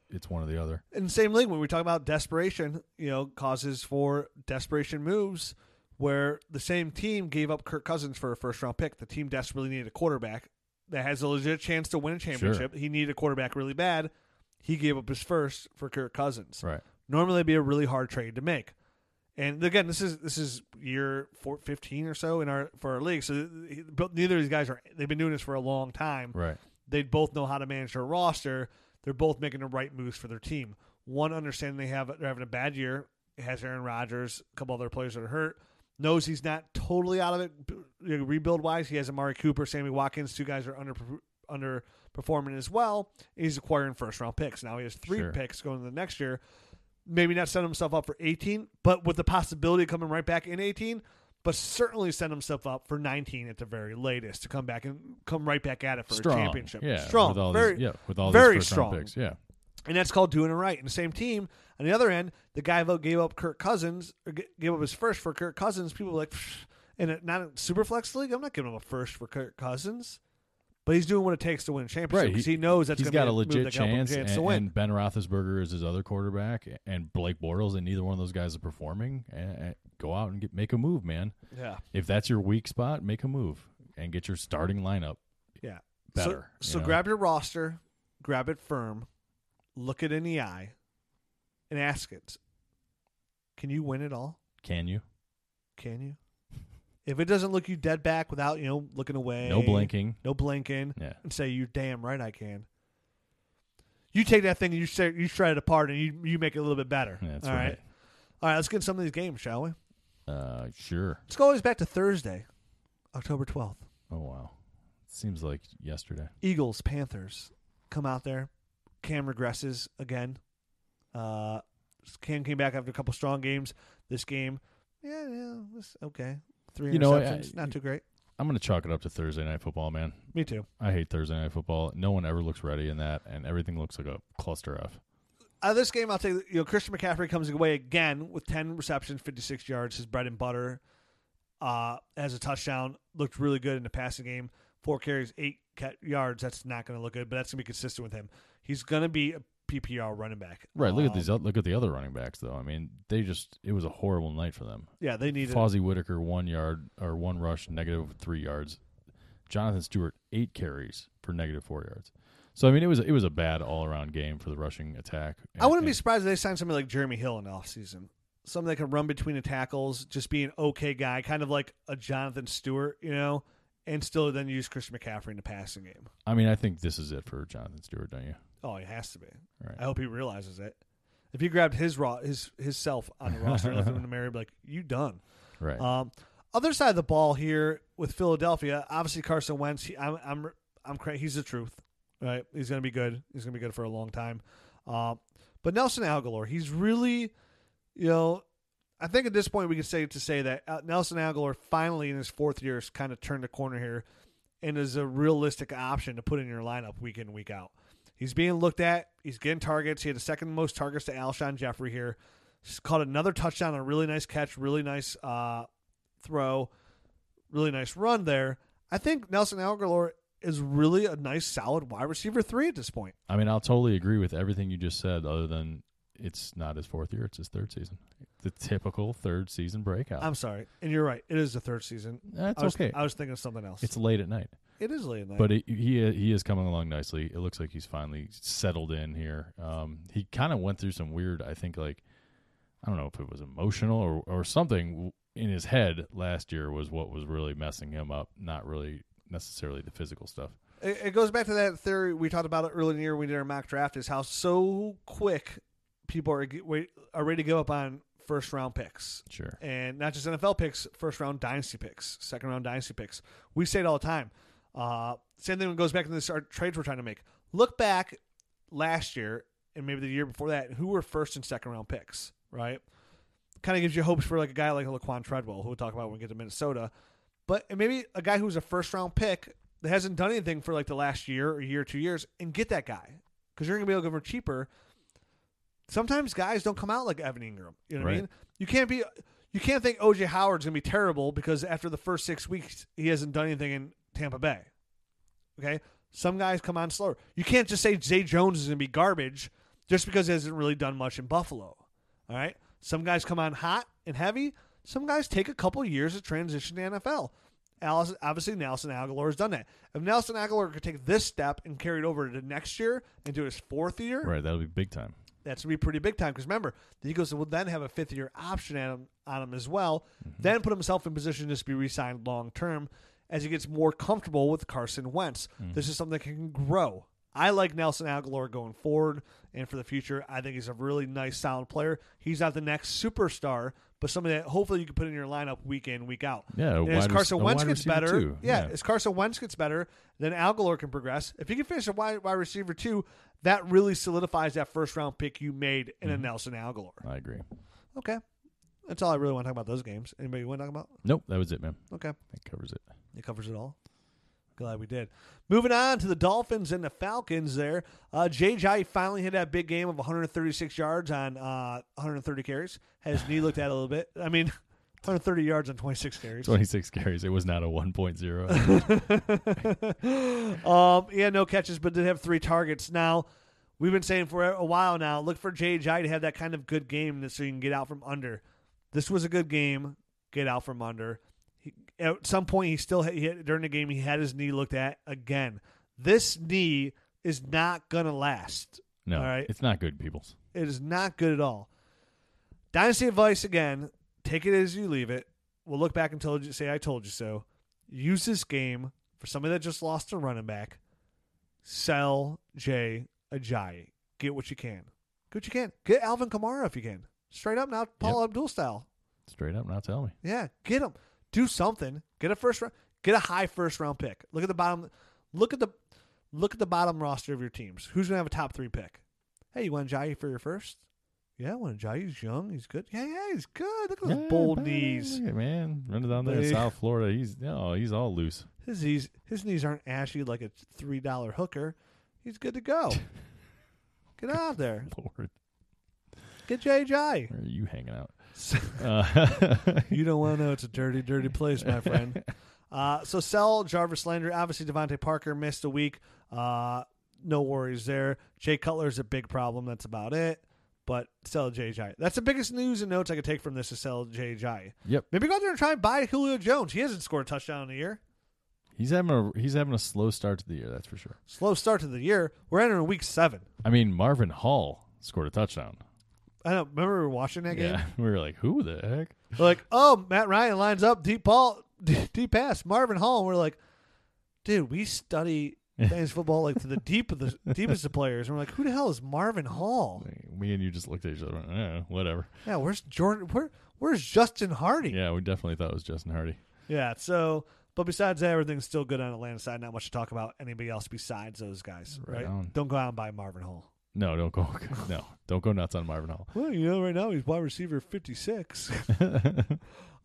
it's one or the other. In the same league, when we talk about desperation, causes for desperation moves, where the same team gave up Kirk Cousins for a first-round pick. The team desperately needed a quarterback that has a legit chance to win a championship. Sure. He needed a quarterback really bad. He gave up his first for Kirk Cousins. Right. Normally it'd be a really hard trade to make. And again, this is year 15 or so for our league. So neither of these guys they've been doing this for a long time. Right. They both know how to manage their roster. They're both making the right moves for their team. One, understanding they're having a bad year. It has Aaron Rodgers, a couple other players that are hurt. Knows he's not totally out of it rebuild-wise. He has Amari Cooper, Sammy Watkins. Two guys are underperforming as well. He's acquiring first-round picks. Now he has three picks going into the next year. Maybe not set himself up for 18, but with the possibility of coming right back in 18, but certainly set himself up for 19 at the very latest to come back and come right back at it for a championship. Yeah, strong. With all these first round picks. Yeah. And that's called doing it right. And the same team, on the other end, the guy who gave up Kirk Cousins, or gave up his first for Kirk Cousins, people were like, in not a Superflex league, I'm not giving him a first for Kirk Cousins. But he's doing what it takes to win a championship because he knows that's going to be a legit chance to win. And Ben Roethlisberger is his other quarterback, and Blake Bortles, and neither one of those guys are performing. And go out and make a move, man. Yeah. If that's your weak spot, make a move and get your starting lineup better. So grab your roster, grab it firm, look it in the eye, and ask it, can you win it all? Can you? If it doesn't look you dead back without, looking away. No blinking. Yeah. And say, you're damn right I can. You take that thing and you shred it apart and you make it a little bit better. Yeah, that's right. All right, let's get into some of these games, shall we? Sure. Let's go always back to Thursday, October 12th. Oh, wow. Seems like yesterday. Eagles, Panthers come out there. Cam regresses again. Cam came back after a couple strong games. This game, it's okay. Three interceptions, not too great. I'm going to chalk it up to Thursday Night Football, man. Me too. I hate Thursday Night Football. No one ever looks ready in that, and everything looks like a cluster F. Out of this game, I'll tell you, Christian McCaffrey comes away again with 10 receptions, 56 yards, his bread and butter, has a touchdown, looked really good in the passing game. 4 carries, 8 yards, that's not going to look good, but that's going to be consistent with him. He's going to be a PPR running back. Right. Look at the other running backs, though. I mean, it was a horrible night for them. Yeah, they needed Fozzie Whittaker, 1 yard or one rush, -3 yards. Jonathan Stewart, 8 carries for -4 yards. So I mean, it was a bad all around game for the rushing attack. I wouldn't be surprised if they signed somebody like Jeremy Hill in the offseason. Somebody that can run between the tackles, just be an okay guy, kind of like a Jonathan Stewart, and still then use Christian McCaffrey in the passing game. I mean, I think this is it for Jonathan Stewart, don't you? Oh, it has to be. Right. I hope he realizes it. If he grabbed his self on the roster and left him in the mirror, be like, you done. Right. Other side of the ball here with Philadelphia, obviously Carson Wentz. He's the truth. Right. He's going to be good. He's going to be good for a long time. But Nelson Agholor, he's really, I think at this point we could say that Nelson Agholor finally in his 4th year has kind of turned the corner here, and is a realistic option to put in your lineup week in, week out. He's being looked at. He's getting targets. He had the 2nd most targets to Alshon Jeffrey here. He's caught another touchdown, a really nice catch, really nice throw, really nice run there. I think Nelson Agholor is really a nice, solid wide receiver 3 at this point. I mean, I'll totally agree with everything you just said, other than it's not his 4th year. It's his 3rd season. The typical 3rd season breakout. I'm sorry. And you're right. It is the 3rd season. That's okay. I was thinking of something else. It's late at night. It is late at night. But he is coming along nicely. It looks like he's finally settled in here. He kind of went through some weird, I think, like, I don't know if it was emotional or something in his head last year was what was really messing him up, not really necessarily the physical stuff. It goes back to that theory we talked about earlier in the year when we did our mock draft, is how so quick people are ready to give up on first-round picks. Sure. And not just NFL picks, first-round dynasty picks, second-round dynasty picks. We say it all the time. Same thing when it goes back to this, our trades we're trying to make. Look back last year and maybe the year before that, who were 1st and 2nd round picks, right? Kind of gives you hopes for like a guy like Laquon Treadwell, who we'll talk about when we get to Minnesota. But and maybe a guy who's a 1st round pick that hasn't done anything for like the last year or year, 2 years, and get that guy because you're going to be able to give him cheaper. Sometimes guys don't come out like Evan Engram. You know what I mean? You can't think OJ Howard's going to be terrible because after the first 6 weeks he hasn't done anything in Tampa Bay. Okay? Some guys come on slower. You can't just say Zay Jones is going to be garbage just because he hasn't really done much in Buffalo. All right? Some guys come on hot and heavy. Some guys take a couple years to transition to NFL. Obviously, Nelson Agholor has done that. If Nelson Agholor could take this step and carry it over to next year and do his 4th year. Right, that'll be big time. That's going to be pretty big time because, remember, the Eagles will then have a fifth-year option on him as well, then put himself in position to just be re-signed long-term as he gets more comfortable with Carson Wentz. This is something that can grow. I like Nelson Agholor going forward and for the future. I think he's a really nice, solid player. He's not the next superstar, but somebody that hopefully you can put in your lineup week in, week out. Yeah, and as Carson Wentz gets better, as Carson Wentz gets better, then Agholor can progress. If he can finish a wide receiver too, that really solidifies that first-round pick you made in a Nelson Agholor. I agree. Okay. That's all I really want to talk about those games. Anybody want to talk about? Nope, that was it, man. Okay. That covers it. It covers it all. Glad we did. Moving on to the Dolphins and the Falcons there. J.J. finally hit that big game of 136 yards on 130 carries. Had his knee looked at a little bit. I mean, 130 yards on 26 carries. 26 carries. It was not a 1.0. He had no catches, but did have 3 targets. Now, we've been saying for a while now, look for J.J. to have that kind of good game so you can get out from under. This was a good game. Get out from under. At some point, during the game, he had his knee looked at again. This knee is not going to last. No, all right? It's not good, peoples. It is not good at all. Dynasty advice, again, take it as you leave it. We'll look back and say, I told you so. Use this game for somebody that just lost a running back. Sell Jay Ajayi. Get what you can. Get what you can. Get Alvin Kamara if you can. Straight up now, Paul Abdul style. Straight up now, tell me. Yeah, get him. Do something. Get a first round. Get a high first round pick. Look at the bottom. Look at the bottom roster of your teams. Who's gonna have a top 3 pick? Hey, you want Ajayi for your first? Yeah, I want Ajayi. He's young. He's good. Yeah, he's good. Look at those bold knees. Look at, man, running down there in South Florida. He's all loose. His knees aren't ashy like a $3 hooker. He's good to go. Get out there, Lord. Get Ajayi. Where are you hanging out? You don't want to know. It's a dirty, dirty place, my friend. So sell Jarvis Landry. Obviously, Devontae Parker missed a week. No worries there. Jay Cutler's a big problem. That's about it. But sell Ajayi. That's the biggest news and notes I could take from this is sell Ajayi. Yep. Maybe go out there and try and buy Julio Jones. He hasn't scored a touchdown in a year. He's having a slow start to the year. That's for sure. Slow start to the year. We're entering week 7. I mean, Marvin Hall scored a touchdown. I don't remember we were watching that game. We were like, "Who the heck?" We're like, "Oh, Matt Ryan lines up deep pass, Marvin Hall." And we're like, "Dude, we study fantasy football like to the deepest of players." And we're like, "Who the hell is Marvin Hall?" Me and you just looked at each other. Whatever. Yeah, where's Jordan? Where's Justin Hardy? Yeah, we definitely thought it was Justin Hardy. Yeah. So, but besides that, everything's still good on Atlanta's side. Not much to talk about anybody else besides those guys, right? Don't go out and buy Marvin Hall. No, don't go nuts on Marvin Hall. Well, right now he's wide receiver 56.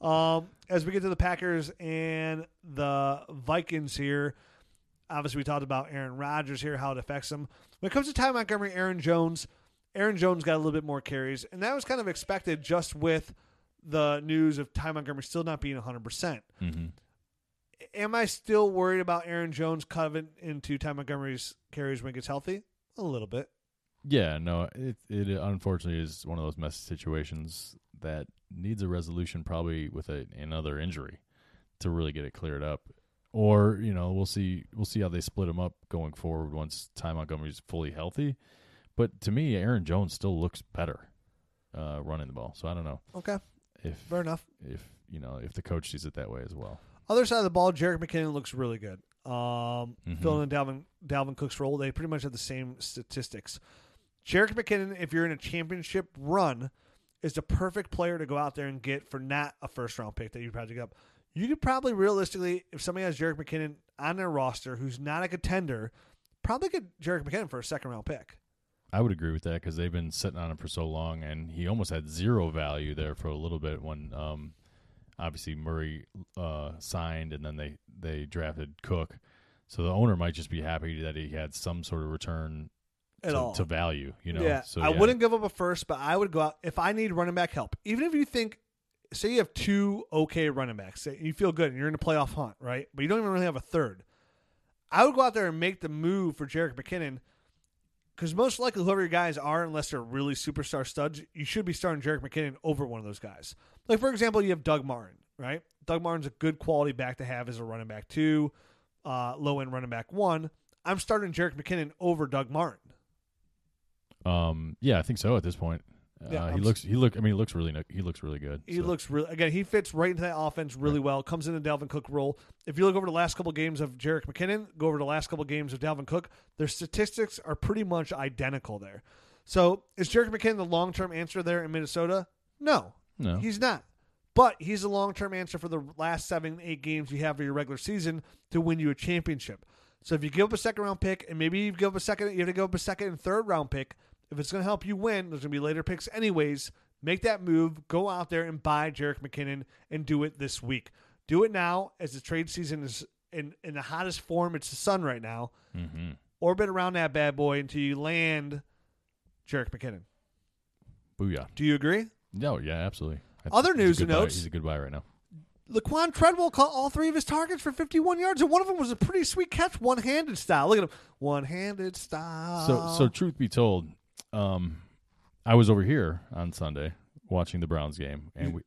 As we get to the Packers and the Vikings here, obviously we talked about Aaron Rodgers here, how it affects him. When it comes to Ty Montgomery, Aaron Jones got a little bit more carries, and that was kind of expected just with the news of Ty Montgomery still not being 100%. Mm-hmm. Am I still worried about Aaron Jones cutting into Ty Montgomery's carries when he gets healthy? A little bit. Yeah, no, it unfortunately is one of those messy situations that needs a resolution probably with another injury to really get it cleared up. Or, we'll see how they split him up going forward once Ty Montgomery's fully healthy. But to me, Aaron Jones still looks better running the ball. So I don't know. Okay. Fair enough. If the coach sees it that way as well. Other side of the ball, Jerick McKinnon looks really good. Filling in Dalvin Cook's role, they pretty much have the same statistics. Jerick McKinnon, if you're in a championship run, is the perfect player to go out there and get for not a first-round pick that you probably get up. You could probably realistically, if somebody has Jerick McKinnon on their roster who's not a contender, probably get Jerick McKinnon for a second-round pick. I would agree with that because they've been sitting on him for so long, and he almost had zero value there for a little bit when obviously Murray signed, and then they drafted Cook. So the owner might just be happy that he had some sort of return to value, Yeah. So, I wouldn't give up a first, but I would go out if I need running back help. Even if you think, say you have 2 okay running backs, say you feel good and you're in a playoff hunt, right? But you don't even really have a third. I would go out there and make the move for Jerick McKinnon because most likely whoever your guys are, unless they're really superstar studs, you should be starting Jerick McKinnon over one of those guys. Like, for example, you have Doug Martin, right? Doug Martin's a good quality back to have as a running back 2, low-end running back 1. I'm starting Jerick McKinnon over Doug Martin. Yeah, I think so at this point. Yeah, he looks really good. Again, he fits right into that offense really well. Comes in the Dalvin Cook role. If you look over the last couple games of Jerick McKinnon, go over the last couple games of Dalvin Cook, their statistics are pretty much identical there. So is Jerick McKinnon the long-term answer there in Minnesota? No, he's not. But he's a long-term answer for the last 7-8 games you have of your regular season to win you a championship. So if you give up a second-round pick, and maybe you have to give up a second and third-round pick. If it's going to help you win, there's going to be later picks anyways. Make that move. Go out there and buy Jerick McKinnon and do it this week. Do it now as the trade season is in the hottest form. It's the sun right now. Mm-hmm. Orbit around that bad boy until you land Jerick McKinnon. Booyah. Do you agree? No, yeah, absolutely. Other news and notes. He's a good buy right now. Laquon Treadwell caught all three of his targets for 51 yards, and one of them was a pretty sweet catch, one-handed style. Look at him. One-handed style. So truth be told, I was over here on Sunday watching the Browns game, and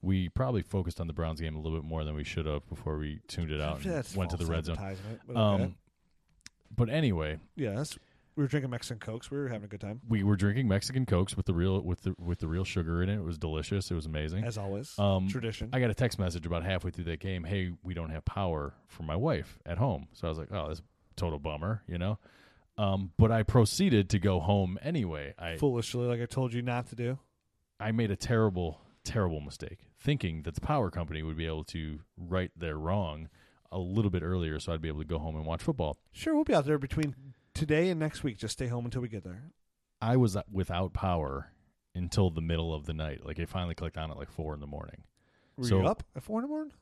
we probably focused on the Browns game a little bit more than we should have before we tuned it out and went to the red zone. But anyway, yes, we were drinking Mexican Cokes. We were having a good time. We were drinking Mexican Cokes with the real sugar in it. It was delicious. It was amazing, as always. Tradition. I got a text message about halfway through that game. Hey, we don't have power for my wife at home. So I was like, oh, that's a total bummer, you know. But I proceeded to go home anyway. Foolishly, like I told you not to do. I made a terrible, terrible mistake, thinking that the power company would be able to right their wrong a little bit earlier so I'd be able to go home and watch football. Sure, we'll be out there between today and next week. Just stay home until we get there. I was without power until the middle of the night. Like, it finally clicked on at like 4 in the morning. Were you up at 4 in the morning?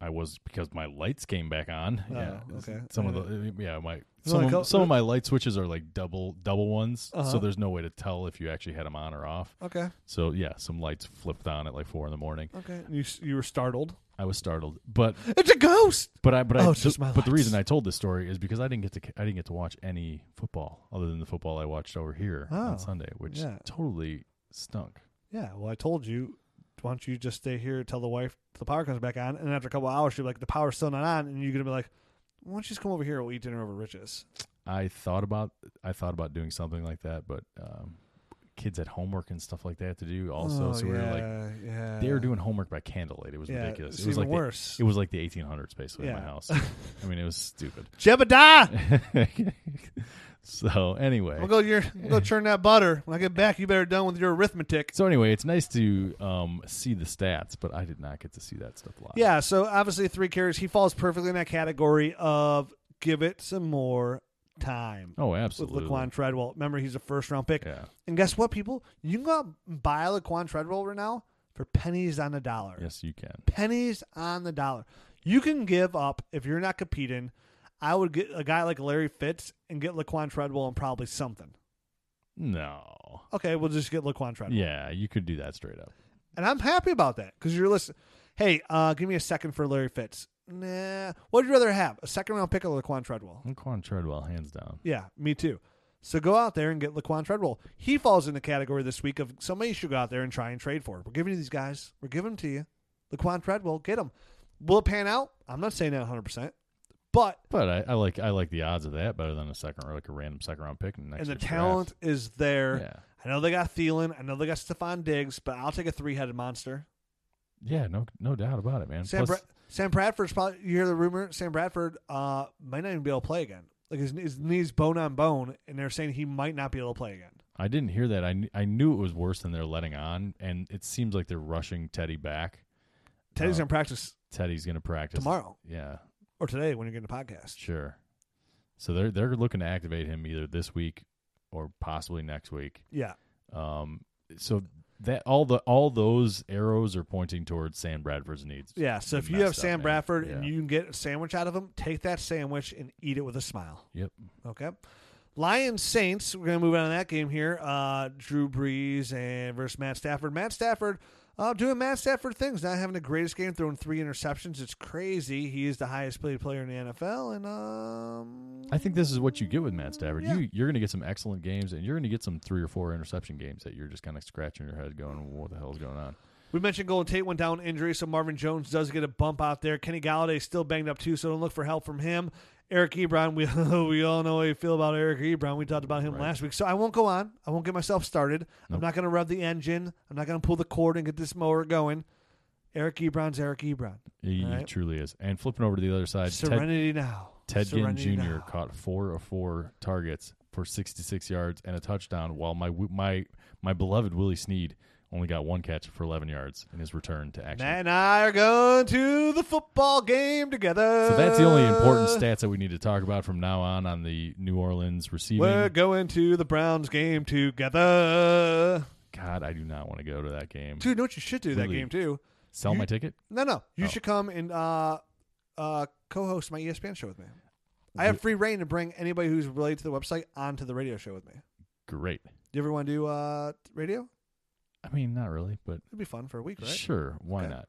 I was, because my lights came back on. Oh, yeah, okay. Some of my light switches are like double ones, so there's no way to tell if you actually had them on or off. Okay. So yeah, some lights flipped on at like 4 a.m. Okay. You were startled. I was startled, but it's a ghost. But the reason I told this story is because I didn't get to watch any football other than the football I watched over here on Sunday, which totally stunk. Yeah. Well, I told you. Why don't you just stay here till the wife, the power comes back on, and after a couple of hours, she'll be like, the power's still not on, and you're going to be like, why don't you just come over here, we'll eat dinner over Rich's. I thought about doing something like that, but kids had homework and stuff like that to do also, they were doing homework by candlelight. It was ridiculous. It was even like worse. It was like the 1800s, basically, in my house. I mean, it was stupid. Jebediah! So anyway, we'll go churn that butter. When I get back, you better done with your arithmetic. So anyway, it's nice to see the stats, but I did not get to see that stuff live. Yeah, so obviously 3 carries. He falls perfectly in that category of give it some more time. Oh, absolutely. With Laquon Treadwell. Remember, he's a first-round pick. Yeah. And guess what, people? You can go out and buy Laquon Treadwell right now for pennies on the dollar. Yes, you can. Pennies on the dollar. You can give up if you're not competing. I would get a guy like Larry Fitz and get Laquon Treadwell and probably something. No. Okay, we'll just get Laquon Treadwell. Yeah, you could do that straight up. And I'm happy about that because you're listening. Hey, give me a second for Larry Fitz. Nah. What would you rather have, a second-round pick or Laquon Treadwell? Laquon Treadwell, hands down. Yeah, me too. So go out there and get Laquon Treadwell. He falls in the category this week of somebody should go out there and try and trade for. We're giving you these guys. We're giving them to you. Laquon Treadwell, get them. Will it pan out? I'm not saying that 100%. But I like the odds of that better than a random second-round pick. And the talent is there. Yeah. I know they got Thielen. I know they got Stephon Diggs, but I'll take a three-headed monster. Yeah, no doubt about it, man. Sam Bradford's probably, you hear the rumor, Sam Bradford might not even be able to play again. Like his knee's bone on bone, and they're saying he might not be able to play again. I didn't hear that. I knew it was worse than they're letting on, and it seems like they're rushing Teddy back. Teddy's going to practice. Teddy's going to practice. Tomorrow. Yeah. Or today when you're getting a podcast. Sure. So they're looking to activate him either this week or possibly next week. Yeah. So that all those arrows are pointing towards Sam Bradford's needs. Yeah. So if you have Sam Bradford and you can get a sandwich out of him, take that sandwich and eat it with a smile. Yep. Okay. Lions Saints. We're gonna move on to that game here. Drew Brees and versus Matt Stafford. Matt Stafford. Doing Matt Stafford things, not having the greatest game, throwing 3 interceptions. It's crazy. He is the highest paid player in the NFL. And I think this is what you get with Matt Stafford. Yeah. You're going to get some excellent games, and you're going to get some 3 or 4 interception games that you're just kind of scratching your head going, what the hell is going on? We mentioned Golden Tate went down injury, so Marvin Jones does get a bump out there. Kenny Galladay's still banged up, too, so don't look for help from him. Eric Ebron, we all know how you feel about Eric Ebron. We talked about him last week. So I won't go on. I won't get myself started. Nope. I'm not going to rev the engine. I'm not going to pull the cord and get this mower going. Eric Ebron's Eric Ebron. He truly is. And flipping over to the other side. Serenity now. Ted Ginn Jr. caught 4 of 4 targets for 66 yards and a touchdown, while my beloved Willie Snead only got 1 catch for 11 yards in his return to action. Matt and I are going to the football game together. So that's the only important stats that we need to talk about from now on the New Orleans receiving. We're going to the Browns game together. God, I do not want to go to that game. Dude, know what you should do that game, too? Sell my ticket? No, no. You should come and co-host my ESPN show with me. I have free reign to bring anybody who's related to the website onto the radio show with me. Great. Do you ever want to do radio? I mean, not really, but... It'd be fun for a week, right? Sure. Why not?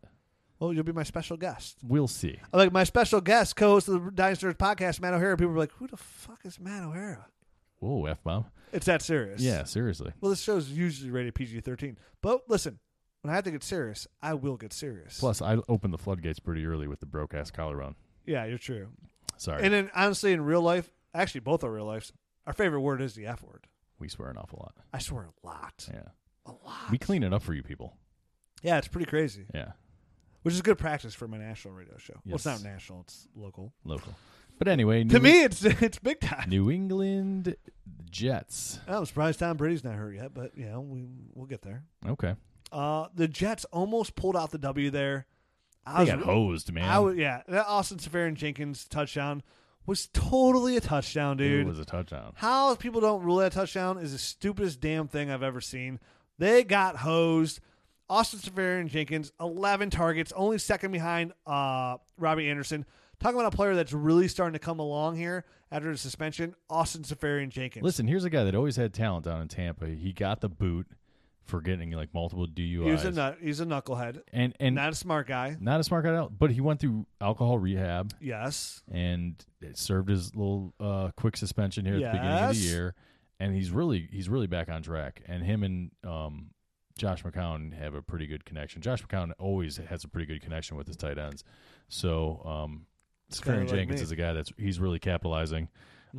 Well, you'll be my special guest. We'll see. Like, my special guest, co-host of the Dynasty Nerds Podcast, Matt O'Hara. People are like, who the fuck is Matt O'Hara? Whoa, F-bomb. It's that serious. Yeah, seriously. Well, this show's usually rated PG-13. But listen, when I have to get serious, I will get serious. Plus, I opened the floodgates pretty early with the broke-ass collarbone. Yeah, you're true. Sorry. And then, honestly, in real life, actually, both our real lives, our favorite word is the F word. We swear an awful lot. I swear a lot. Yeah. A lot. We clean it up for you people. Yeah, it's pretty crazy. Yeah. Which is good practice for my national radio show. Yes. Well, it's not national. It's local. Local. But anyway. To me, it's big time. New England Jets. I'm surprised Tom Brady's not hurt yet, but, you know, we'll get there. Okay. The Jets almost pulled out the W there. They got hosed, man. That Austin Seferian-Jenkins touchdown was totally a touchdown, dude. It was a touchdown. How people don't rule that touchdown is the stupidest damn thing I've ever seen. They got hosed. Austin Seferian-Jenkins, 11 targets, only second behind Robbie Anderson. Talking about a player that's really starting to come along here after the suspension, Austin Seferian-Jenkins. Listen, here's a guy that always had talent down in Tampa. He got the boot for getting like multiple DUIs. He's a knucklehead. And not a smart guy. Not a smart guy, but he went through alcohol rehab. Yes. And it served his little quick suspension here at the beginning of the year. And he's really back on track. And him and Josh McCown have a pretty good connection. Josh McCown always has a pretty good connection with his tight ends. So Seferian Jenkins is a guy he's really capitalizing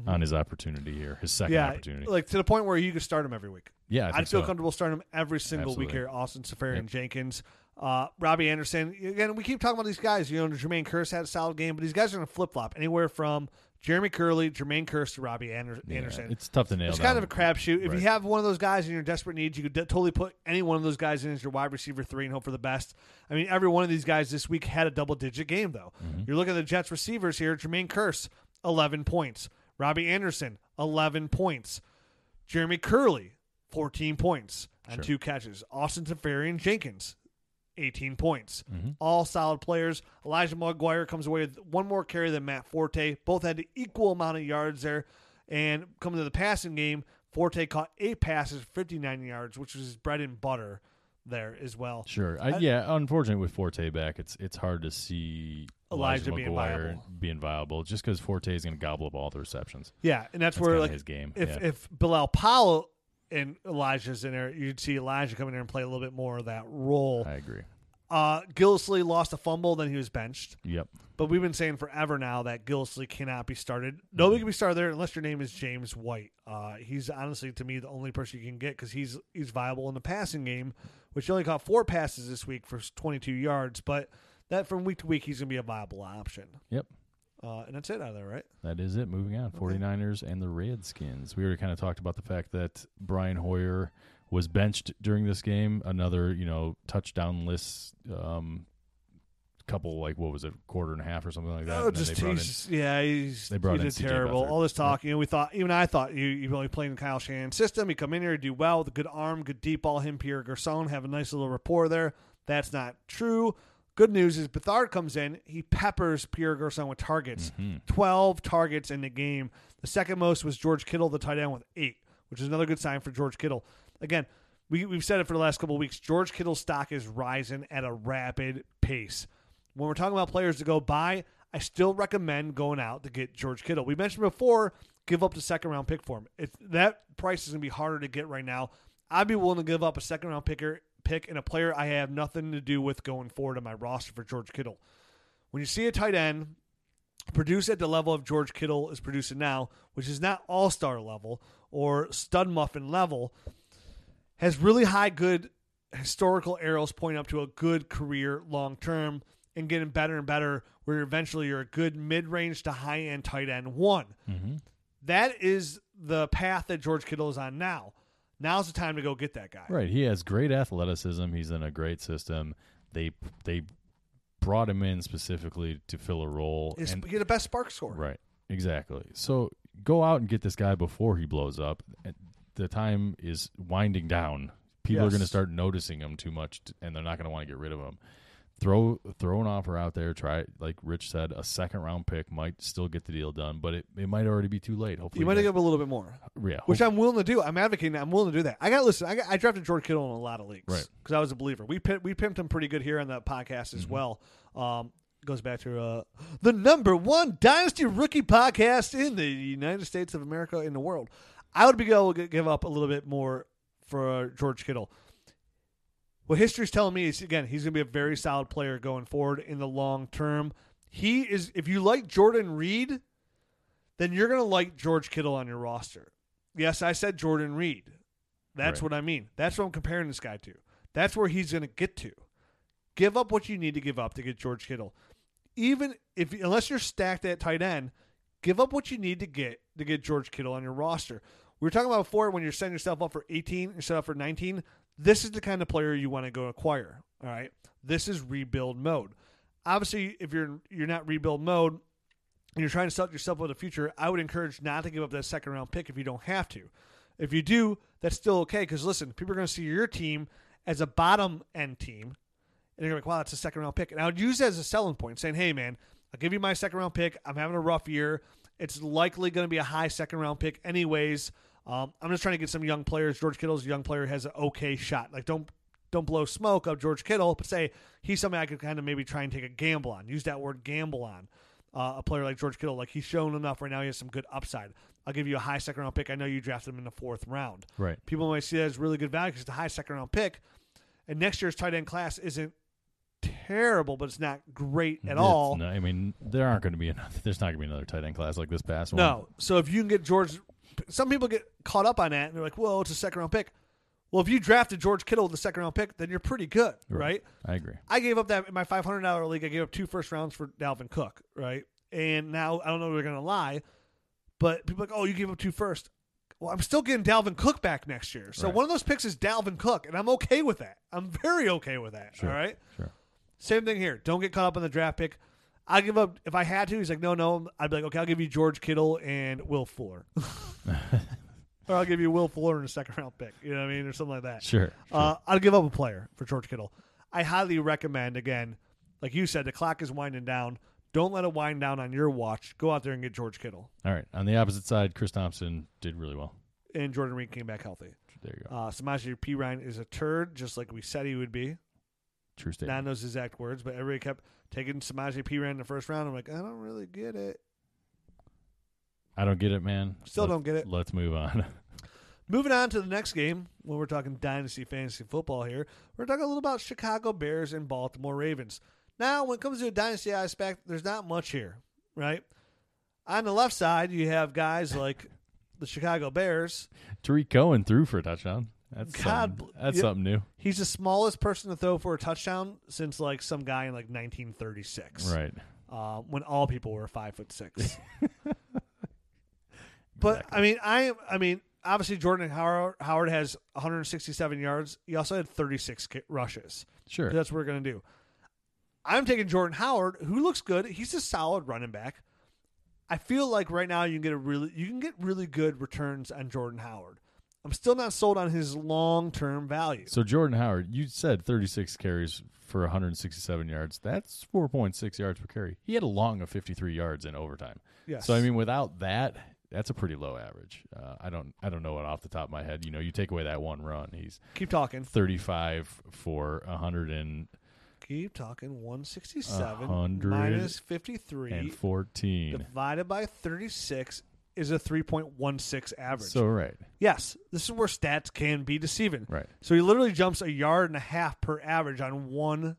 on his opportunity here, his second opportunity. Like to the point where you could start him every week. Yeah, I'd feel comfortable starting him every single week here. Austin Seferian-Jenkins, Robbie Anderson. Again, we keep talking about these guys. You know, Jermaine Kearse had a solid game, but these guys are going to flip flop anywhere from Jeremy Curley, Jermaine Kearse, Robbie Anderson. Yeah, it's tough to nail down. It's kind of a crapshoot. If you have one of those guys in your desperate needs, you could totally put any one of those guys in as your wide receiver 3 and hope for the best. I mean, every one of these guys this week had a double-digit game, though. Mm-hmm. You're looking at the Jets receivers here. Jermaine Kearse, 11 points. Robbie Anderson, 11 points. Jeremy Curley, 14 points on 2 catches. Austin Seferian-Jenkins, 18 points. Mm-hmm. All solid players. Elijah Maguire comes away with 1 more carry than Matt Forte. Both had the equal amount of yards there. And coming to the passing game, Forte caught 8 passes, 59 yards, which was his bread and butter there as well. Sure. Unfortunately, with Forte back, it's hard to see Elijah Maguire being viable just because Forte is going to gobble up all the receptions. Yeah, and that's where like his game. If Bilal Powell and Elijah's in there, you'd see Elijah come in there and play a little bit more of that role. I agree. Gillislee lost a fumble, then he was benched. Yep. But we've been saying forever now that Gillislee cannot be started. Nobody can be started there unless your name is James White. He's honestly, to me, the only person you can get because he's viable in the passing game, which he only caught 4 passes this week for 22 yards. But that from week to week, he's going to be a viable option. Yep. And that's it out of there, right? That is it. Moving on, 49ers and the Redskins. We already kind of talked about the fact that Brian Hoyer was benched during this game. Another, touchdown-less couple, quarter and a half or something like that. They brought in CJ terrible. Beathard. All this talk, we thought, even I thought, you've only played in Kyle Shanahan's system. You come in here, you do well with a good arm, good deep ball, him, Pierre Garçon, have a nice little rapport there. That's not true. Good news is Beathard comes in. He peppers Pierre Garçon with targets. Mm-hmm. 12 targets in the game. The second most was George Kittle, the tight end, with 8, which is another good sign for George Kittle. Again, we've said it for the last couple of weeks. George Kittle's stock is rising at a rapid pace. When we're talking about players to go by, I still recommend going out to get George Kittle. We mentioned before, give up the second-round pick for him. That price is going to be harder to get right now. I'd be willing to give up a second-round pick pick and a player I have nothing to do with going forward on my roster for George Kittle. When you see a tight end produce at the level of George Kittle is producing now, which is not all-star level or stud muffin level, has really high good historical arrows point up to a good career long-term and getting better and better where eventually you're a good mid-range to high-end tight end one. Mm-hmm. That is the path that George Kittle is on now. Now's the time to go get that guy. Right. He has great athleticism. He's in a great system. They brought him in specifically to fill a role. Get the best spark score. Right. Exactly. So go out and get this guy before he blows up. The time is winding down. People are going to start noticing him too much, and they're not going to want to get rid of him. Throw an offer out there. Try, like Rich said, a second-round pick might still get the deal done, but it might already be too late. Hopefully, you might give up a little bit more. Yeah, which I'm willing to do. I'm advocating that. I'm willing to do that. I drafted George Kittle in a lot of leagues because I was a believer. We pimped him pretty good here on the podcast as well. Goes back to the number one Dynasty Rookie podcast in the United States of America, in the world. I would be able to give up a little bit more for George Kittle. What history's telling me is, again, he's going to be a very solid player going forward in the long term. He is. If you like Jordan Reed, then you're going to like George Kittle on your roster. Yes, I said Jordan Reed. That's what I mean. That's what I'm comparing this guy to. That's where he's going to get to. Give up what you need to give up to get George Kittle. Unless you're stacked at tight end, give up what you need to get George Kittle on your roster. We were talking about before, when you're setting yourself up for 18, you're set up for 19. This is the kind of player you want to go acquire, all right? This is rebuild mode. Obviously, if you're not rebuild mode and you're trying to set yourself up for the future, I would encourage not to give up that second-round pick if you don't have to. If you do, that's still okay because, listen, people are going to see your team as a bottom-end team, and they're going to be like, wow, that's a second-round pick. And I would use that as a selling point, saying, hey, man, I'll give you my second-round pick. I'm having a rough year. It's likely going to be a high second-round pick anyways. I'm just trying to get some young players. George Kittle's a young player, has an okay shot. Like, don't blow smoke up George Kittle, but say he's somebody I could kind of maybe try and take a gamble on. Use that word gamble on a player like George Kittle. Like, he's shown enough right now. He has some good upside. I'll give you a high second-round pick. I know you drafted him in the fourth round. Right. People might see that as really good value because it's a high second-round pick. And next year's tight end class isn't terrible, but it's not great at all. No, I mean, there's not going to be another tight end class like this past one. No. So if you can get George... Some people get caught up on that, and they're like, well, it's a second-round pick. Well, if you drafted George Kittle with a second-round pick, then you're pretty good, right? I agree. I gave up that in my $500 league. I gave up 2 first rounds for Dalvin Cook, right? And now, I don't know if they're going to lie, but people are like, oh, you gave up 2 first. Well, I'm still getting Dalvin Cook back next year. So one of those picks is Dalvin Cook, and I'm okay with that. I'm very okay with that, all right? Sure. Same thing here. Don't get caught up on the draft pick. I'll give up if I had to. He's like, no. I'd be like, okay, I'll give you George Kittle and Will Fuller. Or I'll give you Will Fuller and a second-round pick. You know what I mean? Or something like that. Sure. I'll give up a player for George Kittle. I highly recommend, again, like you said, the clock is winding down. Don't let it wind down on your watch. Go out there and get George Kittle. All right. On the opposite side, Chris Thompson did really well. And Jordan Reed came back healthy. There you go. Samaje Perine is a turd, just like we said he would be. True statement. Not those exact words, but everybody kept taking Samaje Perine in the first round. I'm like, I don't really get it. I don't get it, man. Don't get it. Let's move on. Moving on to the next game, when we're talking dynasty fantasy football here, we're talking a little about Chicago Bears and Baltimore Ravens. Now, when it comes to a dynasty aspect, there's not much here, right? On the left side, you have guys like the Chicago Bears. Tariq Cohen threw for a touchdown. That's something new. He's the smallest person to throw for a touchdown since like some guy in like 1936, right? When all people were 5'6". But exactly. I mean, obviously Jordan Howard has 167 yards. He also had 36 rushes. Sure, so that's what we're gonna do. I'm taking Jordan Howard, who looks good. He's a solid running back. I feel like right now you can get really good returns on Jordan Howard. I'm still not sold on his long-term value. So Jordan Howard, you said 36 carries for 167 yards. That's 4.6 yards per carry. He had a long of 53 yards in overtime. Yes. So I mean, without that, that's a pretty low average. I don't know it off the top of my head. You know, you take away that one run, he's keep talking 35 for 100 and keep talking 167 minus 53 and 14 divided by 36 is a 3.16 average. So right. Yes. This is where stats can be deceiving. Right. So he literally jumps 1.5 yards per average on one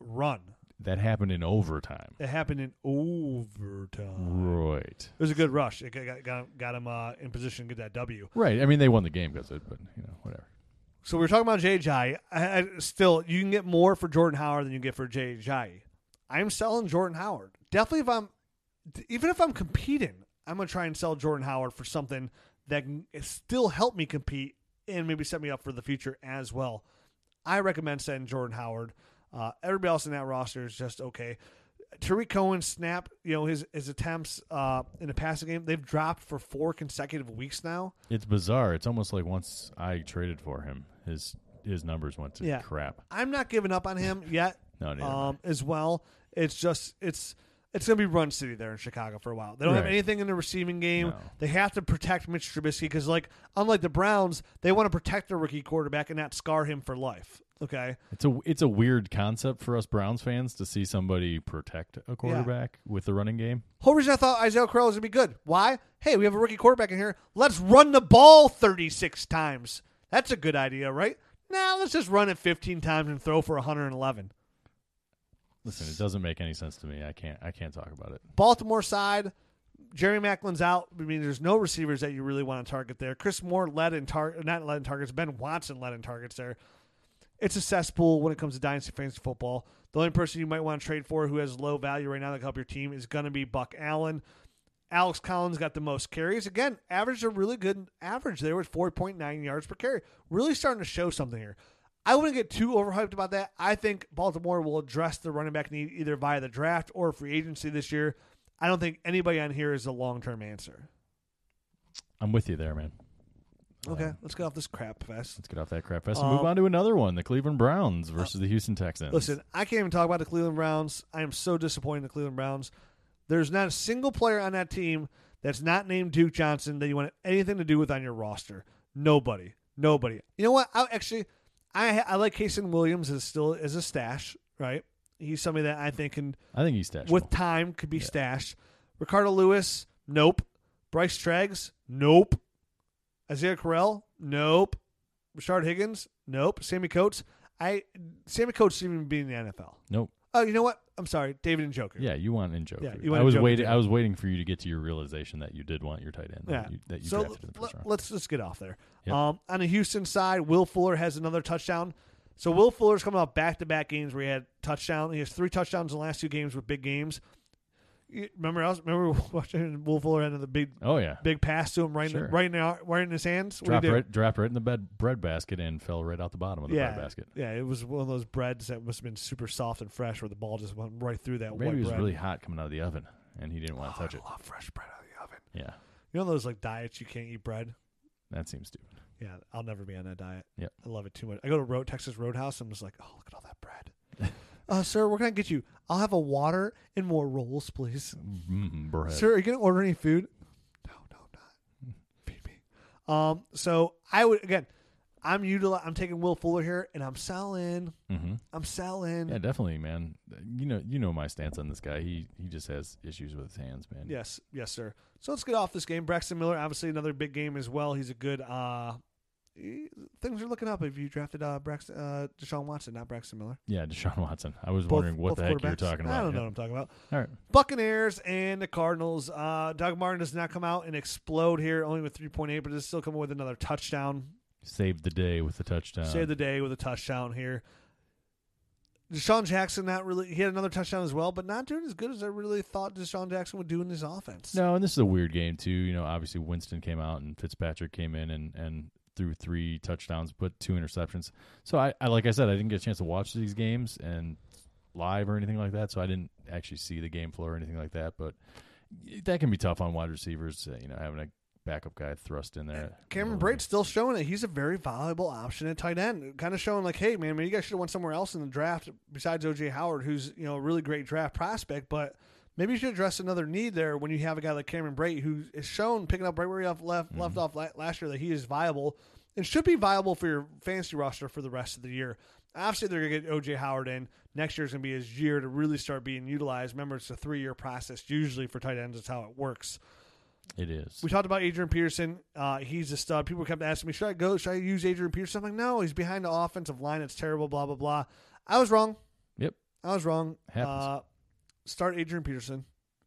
run. That happened in overtime. It happened in overtime. Right. It was a good rush. It got him in position to get that W. Right. I mean, they won the game because of it, but, you know, whatever. So we were talking about Jai. Still, you can get more for Jordan Howard than you get for Jai. I'm selling Jordan Howard. Definitely if I'm – even if I'm competing, I'm going to try and sell Jordan Howard for something that can still help me compete and maybe set me up for the future as well. I recommend sending Jordan Howard. Everybody else in that roster is just okay. Tariq Cohen snapped, you know, his attempts in the passing game. They've dropped for 4 consecutive weeks now. It's bizarre. It's almost like once I traded for him, his numbers went to crap. I'm not giving up on him yet. As well. It's just it's going to be run city there in Chicago for a while. They don't have anything in the receiving game. No. They have to protect Mitch Trubisky because, like, unlike the Browns, they want to protect their rookie quarterback and not scar him for life. Okay, it's a weird concept for us Browns fans to see somebody protect a quarterback with the running game. Whole reason I thought Isaiah Crowell was going to be good. Why? Hey, we have a rookie quarterback in here. Let's run the ball 36 times. That's a good idea, right? Nah, let's just run it 15 times and throw for 111. Listen, it doesn't make any sense to me. I can't talk about it. Baltimore side, Jerry Macklin's out. I mean, there's no receivers that you really want to target there. Chris Moore not led in targets. Ben Watson led in targets there. It's a cesspool when it comes to dynasty fantasy football. The only person you might want to trade for who has low value right now that can help your team is going to be Buck Allen. Alex Collins got the most carries. Again, averaged a really good average there with 4.9 yards per carry. Really starting to show something here. I wouldn't get too overhyped about that. I think Baltimore will address the running back need either via the draft or free agency this year. I don't think anybody on here is a long-term answer. I'm with you there, man. Okay, let's get off this crap fest. Let's get off that crap fest and move on to another one, the Cleveland Browns versus the Houston Texans. Listen, I can't even talk about the Cleveland Browns. I am so disappointed in the Cleveland Browns. There's not a single player on that team that's not named Duke Johnson that you want anything to do with on your roster. Nobody. You know what? I like Casey Williams as a stash, right? He's somebody that I think he's stashable. With time could be stashed. Ricardo Lewis, nope. Bryce Treggs, nope. Isaiah Correll, nope. Rashard Higgins, nope. Sammy Coates shouldn't even be in the NFL. Nope. Oh, you know what? I'm sorry, David Njoku. Yeah, you want Njoku. Yeah, I was waiting for you to get to your realization that you did want your tight end. Yeah. That you drafted in the first round. Let's just get off there. Yep. On the Houston side, Will Fuller has another touchdown. So Will Fuller's coming off back-to-back games where he had touchdown. He has 3 touchdowns in the last 2 games with big games. Remember watching Will Fuller had the big, big pass to him right in his hands. Dropped right in the bread basket and fell right out the bottom of the bread basket. Yeah, it was one of those breads that must have been super soft and fresh, where the ball just went right through that. Maybe white it was bread. Really hot coming out of the oven, and he didn't want to touch it. I love fresh bread out of the oven. Yeah, you know those like diets you can't eat bread. That seems stupid. Yeah, I'll never be on that diet. Yeah, I love it too much. I go to Texas Roadhouse and I'm just like, oh, look at all that bread. Sir, we're going to get you. I'll have a water and more rolls, please. Bread. Sir, are you going to order any food? No, I'm not. Feed me. So I would, again, I'm taking Will Fuller here, and I'm selling. Mm-hmm. I'm selling. Yeah, definitely, man. You know my stance on this guy. He just has issues with his hands, man. Yes, sir. So let's get off this game. Braxton Miller, obviously another big game as well. He's a good. Things are looking up if you drafted Deshaun Watson, not Braxton Miller. Yeah, Deshaun Watson. I was wondering what the heck you were talking about. I don't know what I'm talking about. All right. Buccaneers and the Cardinals. Doug Martin does not come out and explode here, only with 3.8, but it's still coming with another touchdown. Saved the day with a touchdown here. Deshaun Jackson, he had another touchdown as well, but not doing as good as I really thought Deshaun Jackson would do in his offense. No, and this is a weird game, too. You know, obviously Winston came out and Fitzpatrick came in and threw 3 touchdowns, put 2 interceptions. So I like I said, I didn't get a chance to watch these games and live or anything like that. So I didn't actually see the game flow or anything like that. But that can be tough on wide receivers, having a backup guy thrust in there. Cameron Braid's still showing that he's a very valuable option at tight end. Kind of showing like, hey, man, you guys should have went somewhere else in the draft besides O.J. Howard, who's a really great draft prospect, but maybe you should address another need there when you have a guy like Cameron Brate, who is shown picking up right where he left off last year that he is viable and should be viable for your fantasy roster for the rest of the year. Obviously, they're going to get O.J. Howard in. Next year's going to be his year to really start being utilized. Remember, it's a 3-year process usually for tight ends. That's how it works. It is. We talked about Adrian Peterson. He's a stud. People kept asking me, should I go? Should I use Adrian Peterson? I'm like, no, he's behind the offensive line. It's terrible, blah, blah, blah. I was wrong. Yep. I was wrong. Start Adrian Peterson.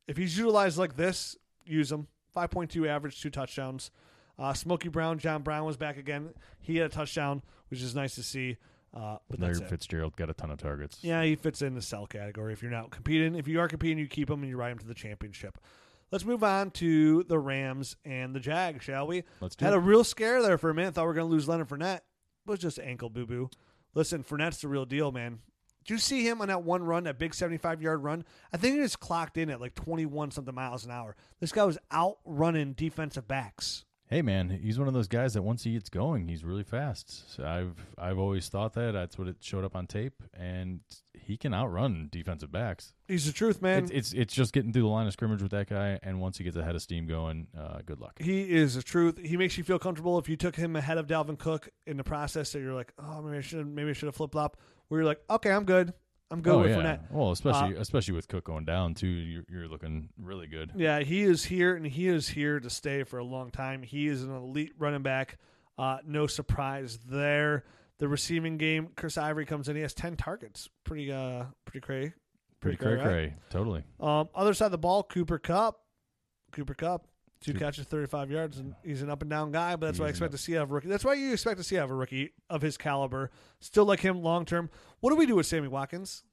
If he's utilized like this, use him. 5.2 average, 2 touchdowns. Smokey Brown, John Brown was back again. He had a touchdown, which is nice to see. But Larry Fitzgerald got a ton of targets. Yeah, he fits in the sell category. If you're not competing, if you are competing, you keep him and you ride him to the championship. Let's move on to the Rams and the Jag, shall we? Let's do it. Had a real scare there for a minute. Thought we were going to lose Leonard Fournette. It was just ankle boo-boo. Listen, Fournette's the real deal, man. Did you see him on that one run, that big 75-yard run? I think he just clocked in at like 21-something miles an hour. This guy was outrunning defensive backs. Hey, man, he's one of those guys that once he gets going, he's really fast. So I've always thought that. That's what it showed up on tape, and he can outrun defensive backs. He's the truth, man. It's just getting through the line of scrimmage with that guy, and once he gets a head of steam going, good luck. He is the truth. He makes you feel comfortable. If you took him ahead of Dalvin Cook in the process, that you're like, oh, maybe I should have flip-flopped, where you're like, okay, I'm good with Fournette. Well, especially with Cook going down, too, you're looking really good. Yeah, he is here, and he is here to stay for a long time. He is an elite running back. No surprise there. The receiving game, Chris Ivory comes in. He has 10 targets. Pretty cray. Pretty cray-cray, right? Totally. Other side of the ball, Cooper Kupp. 2 catches, 35 yards, and he's an up-and-down guy, but that's what I expect to see out of a rookie. That's why you expect to see out of a rookie of his caliber. Still like him long-term. What do we do with Sammy Watkins?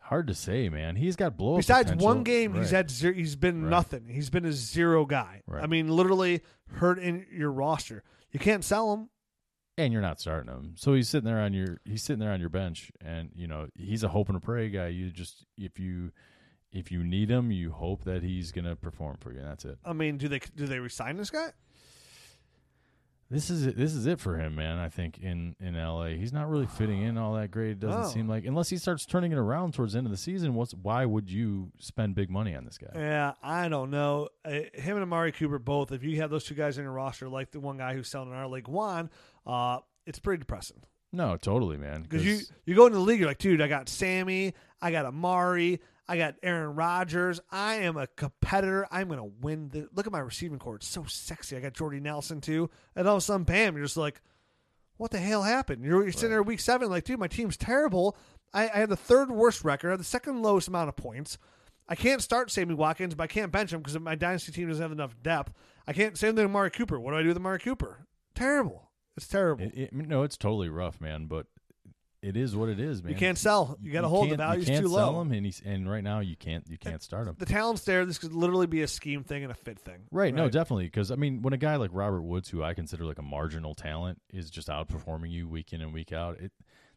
Hard to say, man. He's got blow-up besides potential. One game, right. He's had zero, he's been right. Nothing. He's been a zero guy. Right. I mean, literally hurt in your roster. You can't sell him. And you're not starting him, so he's sitting there on your bench, and you know he's a hope and a pray guy. You just if you need him, you hope that he's going to perform for you, and that's it. I mean, do they resign this guy? This is it for him, man, I think, in L.A. He's not really fitting in all that great. It doesn't seem like – unless he starts turning it around towards the end of the season, why would you spend big money on this guy? Yeah, I don't know. Him and Amari Cooper both, if you have those two guys in your roster, like the one guy who's selling in our league, Juan, it's pretty depressing. No, totally, man. Because you go into the league, you're like, dude, I got Sammy, I got Amari – I got Aaron Rodgers. I am a competitor. I'm going to win. Look at my receiving corps. It's so sexy. I got Jordy Nelson, too. And all of a sudden, bam, you're just like, what the hell happened? You're sitting there week 7 like, dude, my team's terrible. I have the third worst record. I have the second lowest amount of points. I can't start Sammy Watkins, but I can't bench him because my dynasty team doesn't have enough depth. I can't same thing with Amari Cooper. What do I do with Amari Cooper? Terrible. It's terrible. No, it's totally rough, man, but it is what it is, man. You can't sell. You got to hold the values too low. You can't sell him, and right now you can't start him. The talent's there. This could literally be a scheme thing and a fit thing. Right. No, definitely. Because, I mean, when a guy like Robert Woods, who I consider like a marginal talent, is just outperforming you week in and week out,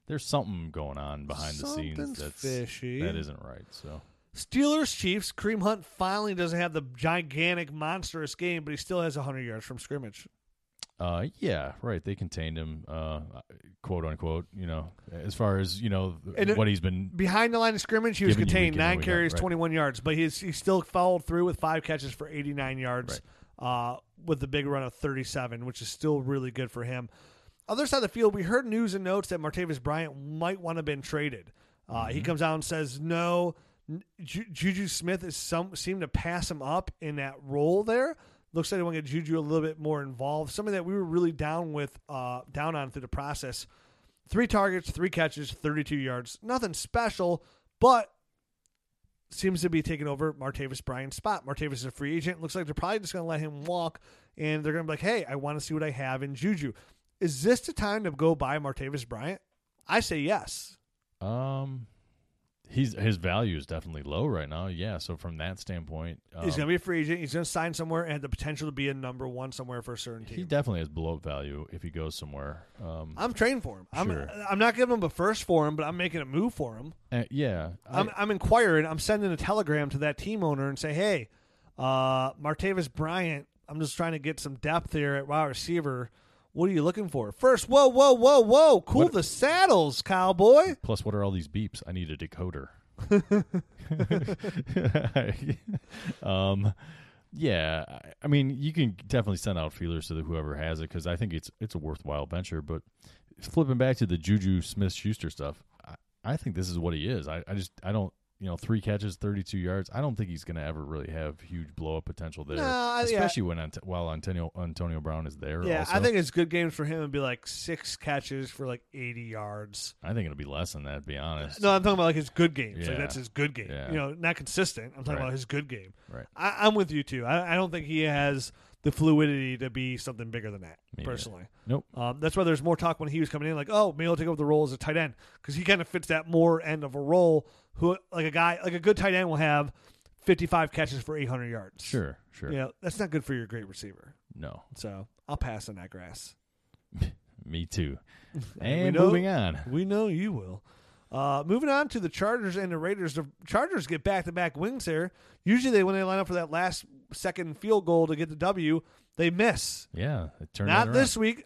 there's something going on behind the scenes that's fishy. That isn't right. So Steelers, Chiefs, Kareem Hunt finally doesn't have the gigantic, monstrous game, but he still has 100 yards from scrimmage. Yeah, right. They contained him, quote unquote, you know, as far as, you know, what he's been behind the line of scrimmage. He was contained 9 carries, 21 yards, but he still followed through with 5 catches for 89 yards, with the big run of 37, which is still really good for him. Other side of the field, we heard news and notes that Martavis Bryant might want to have been traded. He comes out and says, no, Juju Smith seemed to pass him up in that role there. Looks like they want to get Juju a little bit more involved. Something that we were really down on through the process. 3 targets, 3 catches, 32 yards. Nothing special, but seems to be taking over Martavis Bryant's spot. Martavis is a free agent. Looks like they're probably just going to let him walk, and they're going to be like, hey, I want to see what I have in Juju. Is this the time to go buy Martavis Bryant? I say yes. His value is definitely low right now. Yeah, so from that standpoint, he's going to be a free agent. He's going to sign somewhere and have the potential to be a number one somewhere for a certain team. He definitely has blow-up value if he goes somewhere. I'm trading for him. Sure. I'm not giving him a first for him, but I'm making a move for him. Yeah. I'm inquiring. I'm sending a telegram to that team owner and say, hey, Martavis Bryant, I'm just trying to get some depth here at wide receiver. What are you looking for? First, whoa. Cool the saddles, cowboy. Plus, what are all these beeps? I need a decoder. Yeah, I mean, you can definitely send out feelers to whoever has it because I think it's a worthwhile venture. But flipping back to the Juju Smith-Schuster stuff, I think this is what he is. I just – I don't you know, 3 catches, 32 yards. I don't think he's going to ever really have huge blow-up potential there, especially when Antonio Brown is there. Yeah, also. I think it's good games for him. It'd be like 6 catches for like 80 yards. I think it'll be less than that, to be honest. No, I'm talking about like his good games. Yeah. Like that's his good game. Yeah. You know, not consistent. I'm talking about his good game. Right. I'm with you, too. I don't think he has the fluidity to be something bigger than that, personally. Nope. That's why there's more talk when he was coming in, like, oh, maybe he'll take over the role as a tight end because he kind of fits that more end of a role. Who like a good tight end will have 55 catches for 800 yards. Sure. Yeah, you know, that's not good for your great receiver. No. So I'll pass on that grass. Me too. And moving on, we know you will. Moving on to the Chargers and the Raiders. The Chargers get back-to-back wins here. Usually when they line up for that last-second field goal to get the W, they miss. Yeah. Not this week.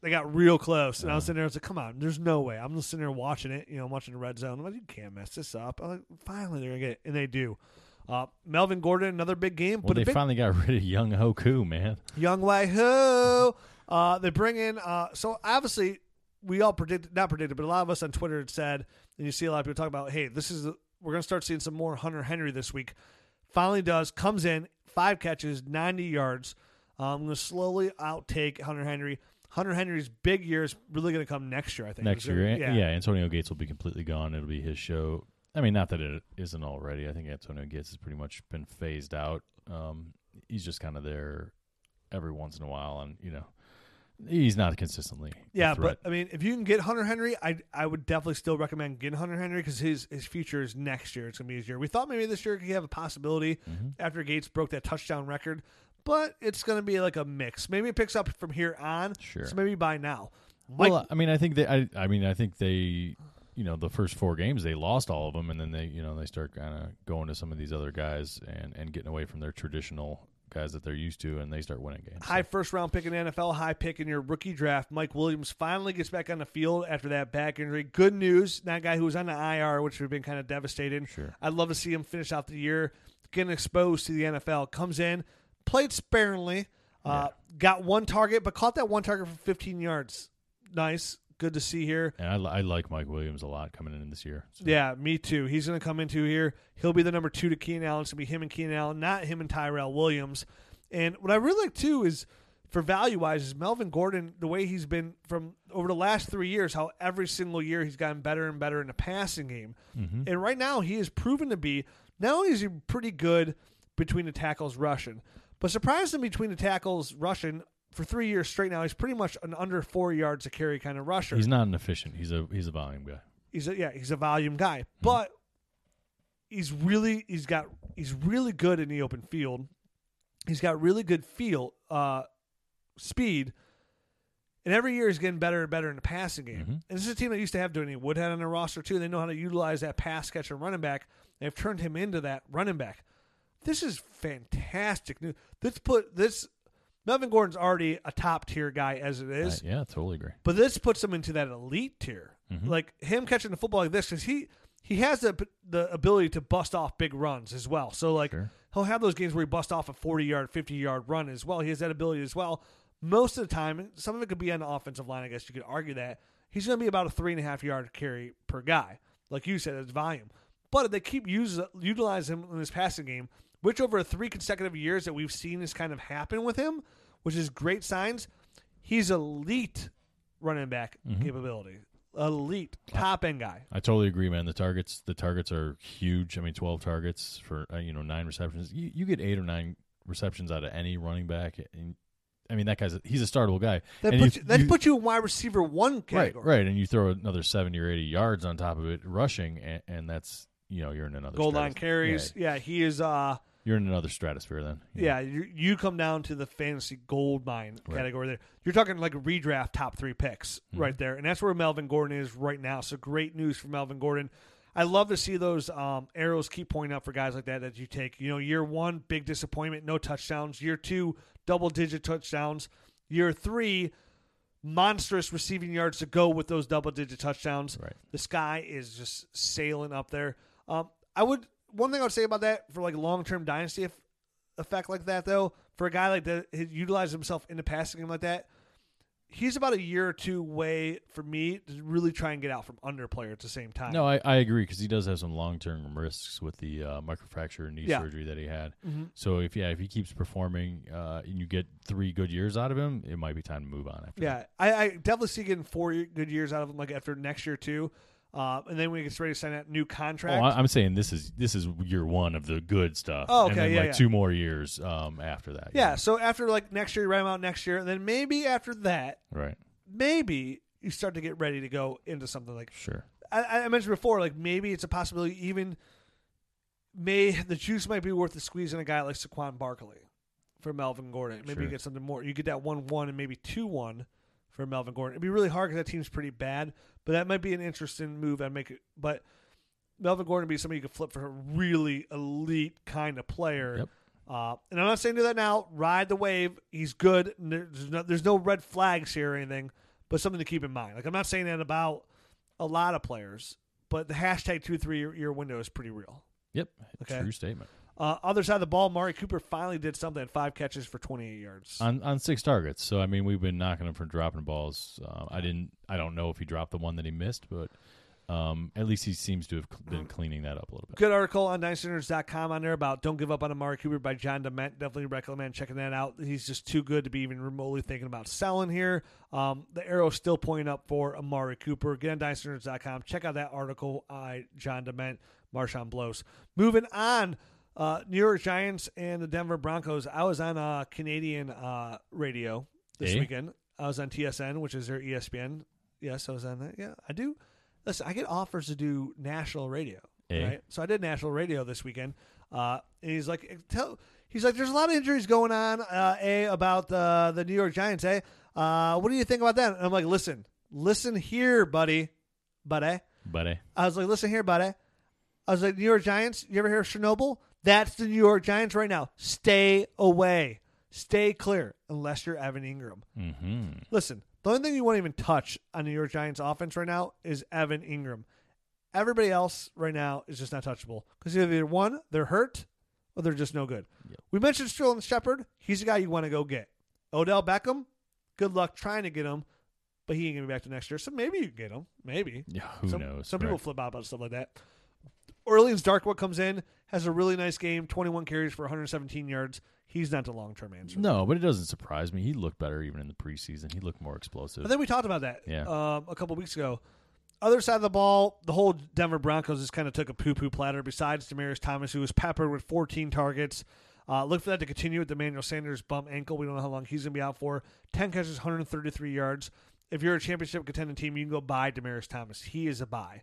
They got real close. And I was sitting there. I was like, come on. There's no way. I'm just sitting there watching it. You know, I'm watching the red zone. I'm like, you can't mess this up. I'm like, finally, they're going to get it. And they do. Melvin Gordon, another big game. Well, finally got rid of Young Hoku, man. Young Waiho. They bring in so, obviously, we all but a lot of us on Twitter had said, and you see a lot of people talk about, hey, we're going to start seeing some more Hunter Henry this week. Finally comes in, 5 catches, 90 yards. I'm going to slowly outtake Hunter Henry. Hunter Henry's big year is really going to come next year, I think. Next year, yeah. Antonio Gates will be completely gone. It'll be his show. I mean, not that it isn't already. I think Antonio Gates has pretty much been phased out. He's just kind of there every once in a while, and, you know, he's not consistently. Yeah, but I mean, if you can get Hunter Henry, I would definitely still recommend getting Hunter Henry because his future is next year. It's gonna be his year. We thought maybe this year he could have a possibility after Gates broke that touchdown record, but it's gonna be like a mix. Maybe it picks up from here on. Sure. So maybe by now. Well, I mean, I think they, you know, the first 4 games they lost all of them, and then they start kind of going to some of these other guys and getting away from their traditional guys that they're used to, and they start winning games. High first-round pick in the NFL, high pick in your rookie draft. Mike Williams finally gets back on the field after that back injury. Good news, that guy who was on the IR, which would have been kind of devastating. Sure. I'd love to see him finish out the year, getting exposed to the NFL. Comes in, played sparingly, got 1 target, but caught that 1 target for 15 yards. Nice. Good to see here. And I like Mike Williams a lot coming in this year. So. Yeah, me too. He's going to come into here. He'll be the number 2 to Keenan Allen. It's going to be him and Keenan Allen, not him and Tyrell Williams. And what I really like too is, for value-wise, is Melvin Gordon, the way he's been from over the last 3 years, how every single year he's gotten better and better in the passing game. Mm-hmm. And right now he is proven to be, not only is he pretty good between the tackles rushing, but surprisingly between the tackles rushing, for 3 years straight now, he's pretty much an under 4 yards a carry kind of rusher. He's not an efficient. He's a volume guy. He's a volume guy. Mm-hmm. But he's really good in the open field. He's got really good field speed, and every year he's getting better and better in the passing game. Mm-hmm. And this is a team that used to have Danny Woodhead on their roster too. They know how to utilize that pass catcher running back. They've turned him into that running back. This is fantastic news. Melvin Gordon's already a top-tier guy as it is. Yeah, totally agree. But this puts him into that elite tier. Mm-hmm. Like, him catching the football like this, because he has the ability to bust off big runs as well. So, like, he'll have those games where he busts off a 40-yard, 50-yard run as well. He has that ability as well. Most of the time, some of it could be on the offensive line, I guess you could argue that. He's going to be about a 3.5-yard carry per guy. Like you said, it's volume. But if they keep utilizing him in this passing game, which over 3 consecutive years that we've seen this kind of happen with him, which is great signs. He's elite running back capability, elite top end guy. I totally agree, man. The targets are huge. I mean, 12 targets for 9 receptions. You get 8 or 9 receptions out of any running back. And, I mean, he's a startable guy. That puts you in wide receiver 1 category, right? And you throw another 70 or 80 yards on top of it rushing, and that's you're in another goal line carries. Yeah, he is. You're in another stratosphere then. Yeah, you come down to the fantasy gold mine category there. You're talking like redraft top 3 picks right there, and that's where Melvin Gordon is right now. So great news for Melvin Gordon. I love to see those arrows keep pointing up for guys like that you take. You know, year 1, big disappointment, no touchdowns. Year 2, double-digit touchdowns. Year 3, monstrous receiving yards to go with those double-digit touchdowns. Right. The sky is just sailing up there. One thing I would say about that for like long-term dynasty effect like that, though, for a guy like that, he utilizes himself in the passing game like that, he's about a year or two away for me to really try and get out from under player at the same time. No, I agree, because he does have some long-term risks with the microfracture knee surgery that he had. Mm-hmm. So, if he keeps performing and you get 3 good years out of him, it might be time to move on after that. I definitely see getting 4 good years out of him, like after next year too. And then when he gets ready to sign that new contract. Oh, I'm saying this is year one of the good stuff. Oh, okay, and then 2 more years after that. Yeah, so after like next year, you write him out next year, and then maybe after that, right? Maybe you start to get ready to go into something like. Sure. I mentioned before, like maybe it's a possibility. Even the juice might be worth the squeeze on a guy like Saquon Barkley for Melvin Gordon. Maybe you get something more. You get that 1-1 and maybe 2-1. For Melvin Gordon. It'd be really hard because that team's pretty bad, but that might be an interesting move. I'd make it, but Melvin Gordon would be somebody you could flip for a really elite kind of player. Yep. And I'm not saying do that now. Ride the wave. He's good. There's no red flags here or anything, but something to keep in mind. Like I'm not saying that about a lot of players, but the hashtag 2-3 year window is pretty real. Yep. Okay? True statement. Other side of the ball, Mari Cooper finally did something. 5 catches for 28 yards on 6 targets. So I mean, we've been knocking him for dropping balls. I don't know if he dropped the one that he missed, but at least he seems to have been cleaning that up a little bit. Good article on DynastyNerds.com on there about "Don't Give Up on Amari Cooper" by John Dement. Definitely recommend checking that out. He's just too good to be even remotely thinking about selling here. The arrow's still pointing up for Amari Cooper. Get on DynastyNerds.com. Check out that article by John Dement. Marshawn blows. Moving on. New York Giants and the Denver Broncos. I was on Canadian radio this weekend. I was on TSN, which is their ESPN. Yes, I was on that. Yeah, I do. Listen, I get offers to do national radio. Right? So I did national radio this weekend. And he's like, there's a lot of injuries going on, about the New York Giants, what do you think about that? And I'm like, listen here, buddy. I was like, New York Giants, you ever hear of Chernobyl? That's the New York Giants right now. Stay away. Stay clear, unless you're Evan Engram. Mm-hmm. Listen, the only thing you won't even touch on New York Giants offense right now is Evan Engram. Everybody else right now is just not touchable because either one, they're hurt, or they're just no good. Yep. We mentioned Sterling Shepard. He's a guy you want to go get. Odell Beckham, good luck trying to get him, but he ain't going to be back to next year, so maybe you can get him. Maybe. Yeah, who knows? Some people flip out about stuff like that. Orleans Darkwood comes in, has a really nice game, 21 carries for 117 yards. He's not the long-term answer. No, but it doesn't surprise me. He looked better even in the preseason. He looked more explosive. I think we talked about that a couple weeks ago. Other side of the ball, the whole Denver Broncos just kind of took a poo-poo platter besides Demaryius Thomas, who was peppered with 14 targets. Look for that to continue with Emmanuel Sanders' bum ankle. We don't know how long he's going to be out for. 10 catches, 133 yards. If you're a championship contending team, you can go buy Demaryius Thomas. He is a buy.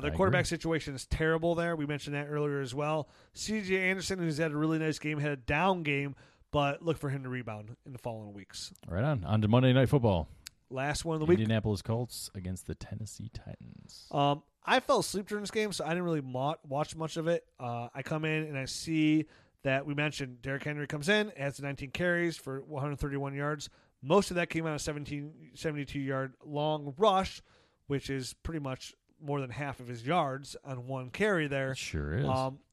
Their quarterback situation is terrible there. We mentioned that earlier as well. C.J. Anderson, who's had a really nice game, had a down game, but look for him to rebound in the following weeks. Right on. On to Monday Night Football. Last one of the week. Indianapolis Colts against the Tennessee Titans. I fell asleep during this game, so I didn't really watch much of it. I come in and I see that we mentioned Derrick Henry comes in, adds 19 carries for 131 yards. Most of that came out of 72-yard long rush, which is pretty much more than half of his yards on one carry there. It sure is.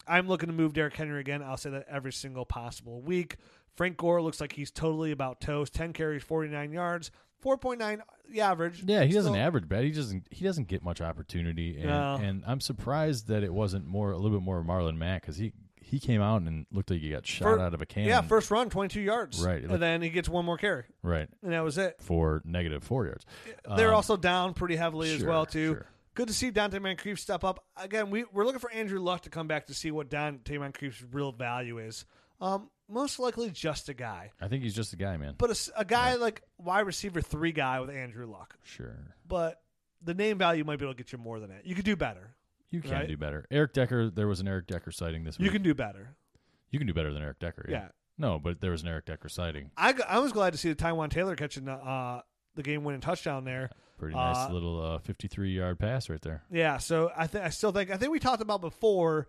I'm looking to move Derrick Henry again. I'll say that every single possible week. Frank Gore looks like he's totally about toast. 10 carries, 49 yards, 4.9 the average. Yeah, he doesn't average bad. He doesn't get much opportunity. And, and I'm surprised that it wasn't a little bit more Marlon Mack, because he came out and looked like he got shot out of a cannon. Yeah, first run, 22 yards. Right. And then he gets one more carry. Right. And that was it. For negative 4 yards. They're also down pretty heavily as well, too. Sure. Good to see Dante Moncrief step up. Again, we're looking for Andrew Luck to come back to see what Dante Moncrief's real value is. Most likely just a guy. I think he's just a guy, man. But a guy like wide receiver 3 guy with Andrew Luck. Sure. But the name value might be able to get you more than that. You could do better. You can do better. Eric Decker, there was an Eric Decker sighting this week. You can do better. You can do better than Eric Decker. Yeah. No, but there was an Eric Decker sighting. I was glad to see the Tywan Taylor catching the game-winning touchdown there. Pretty nice little 53-yard pass right there. Yeah, so I think we talked about before,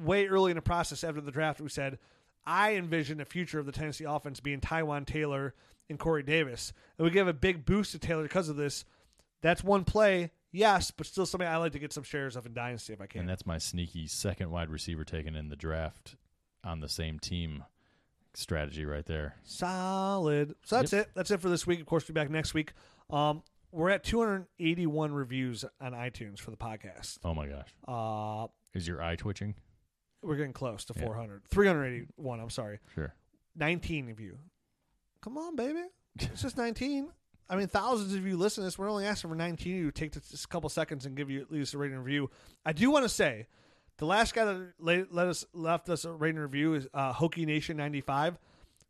way early in the process after the draft, we said, I envision the future of the Tennessee offense being Tywan Taylor and Corey Davis. And we give a big boost to Taylor because of this. That's one play, yes, but still somebody I like to get some shares of in Dynasty if I can. And that's my sneaky second wide receiver taken in the draft on the same team. strategy right there. Solid. So that's it. That's it for this week. Of course, we'll be back next week. We're at 281 reviews on iTunes for the podcast. Oh, my gosh. Is your eye twitching? We're getting close to 400. 381, I'm sorry. Sure. 19 of you. Come on, baby. It's just 19. I mean, thousands of you listen to this. We're only asking for 19 of you. Take just a couple seconds and give you at least a rating review. I do want to say, the last guy that left us a rating review is Hokie Nation 95.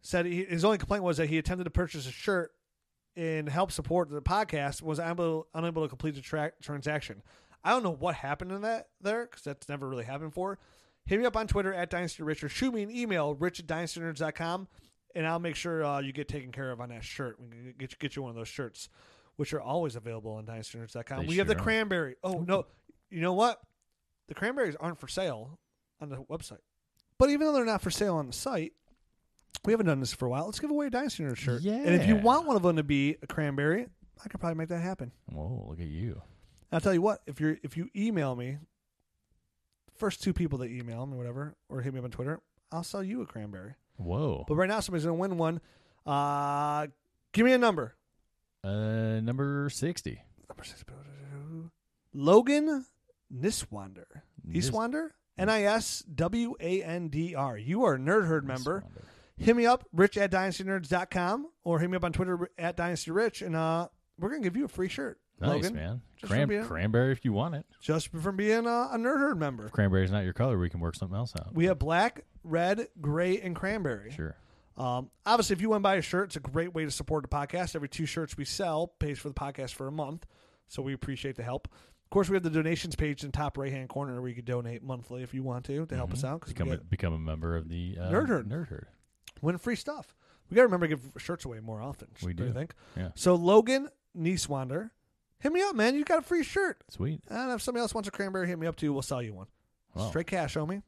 Said his only complaint was that he attempted to purchase a shirt and help support the podcast, was unable to complete the transaction. I don't know what happened in that there, because that's never really happened before. Hit me up on Twitter at Dynasty Richard. Shoot me an email, rich@dynastynerds.com, and I'll make sure you get taken care of on that shirt. We can get you one of those shirts, which are always available on dynastynerds.com. We have the cranberry. Oh, no. You know what? The cranberries aren't for sale on the website. But even though they're not for sale on the site, we haven't done this for a while. Let's give away a Dynasty Nerds shirt. Yeah. And if you want one of them to be a cranberry, I could probably make that happen. Whoa, look at you. And I'll tell you what, if you email me, first two people that email me, whatever, or hit me up on Twitter, I'll sell you a cranberry. Whoa. But right now, somebody's going to win one. Give me a number. Number 60. Number 60. Logan Niswander. Niswander? Niswander. You are a Nerd Herd member. Hit me up, rich@dynastynerds.com, or hit me up on Twitter at DynastyRich, and we're going to give you a free shirt. Nice, Logan. Man. Cranberry if you want it. Just from being a Nerd Herd member. If cranberry's not your color, we can work something else out. We have black, red, gray, and cranberry. Sure. Obviously, if you want to buy a shirt, it's a great way to support the podcast. Every two shirts we sell pays for the podcast for a month, so we appreciate the help. Of course, we have the donations page in the top right-hand corner where you can donate monthly if you want to help us out. Become a member of the Nerd Herd. Nerd Herd. Win free stuff. We got to remember to give shirts away more often. We do. You think? Yeah. So, Logan Niswander, hit me up, man. You got a free shirt. Sweet. And if somebody else wants a cranberry, hit me up too. We'll sell you one. Wow. Straight cash, homie.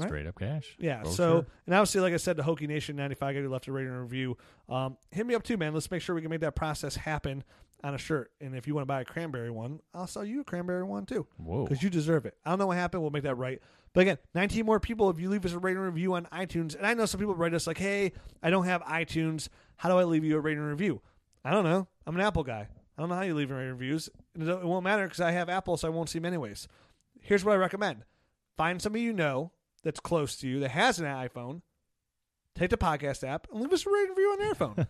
Right? Straight up cash. Yeah. Roll so, shirt. And obviously, like I said, the Hokie Nation 95 guy who left a rating and review. Hit me up too, man. Let's make sure we can make that process happen on a shirt. And if you want to buy a cranberry one, I'll sell you a cranberry one too. Whoa. Because you deserve it. I don't know what happened. We'll make that right. But again, 19 more people if you leave us a rating review on iTunes. And I know some people write us like, hey, I don't have iTunes. How do I leave you a rating review? I don't know. I'm an Apple guy. I don't know how you leave rating reviews. It won't matter because I have Apple, so I won't see them anyways. Here's what I recommend. Find somebody you know that's close to you that has an iPhone. Take the podcast app and leave us a rating review on their phone.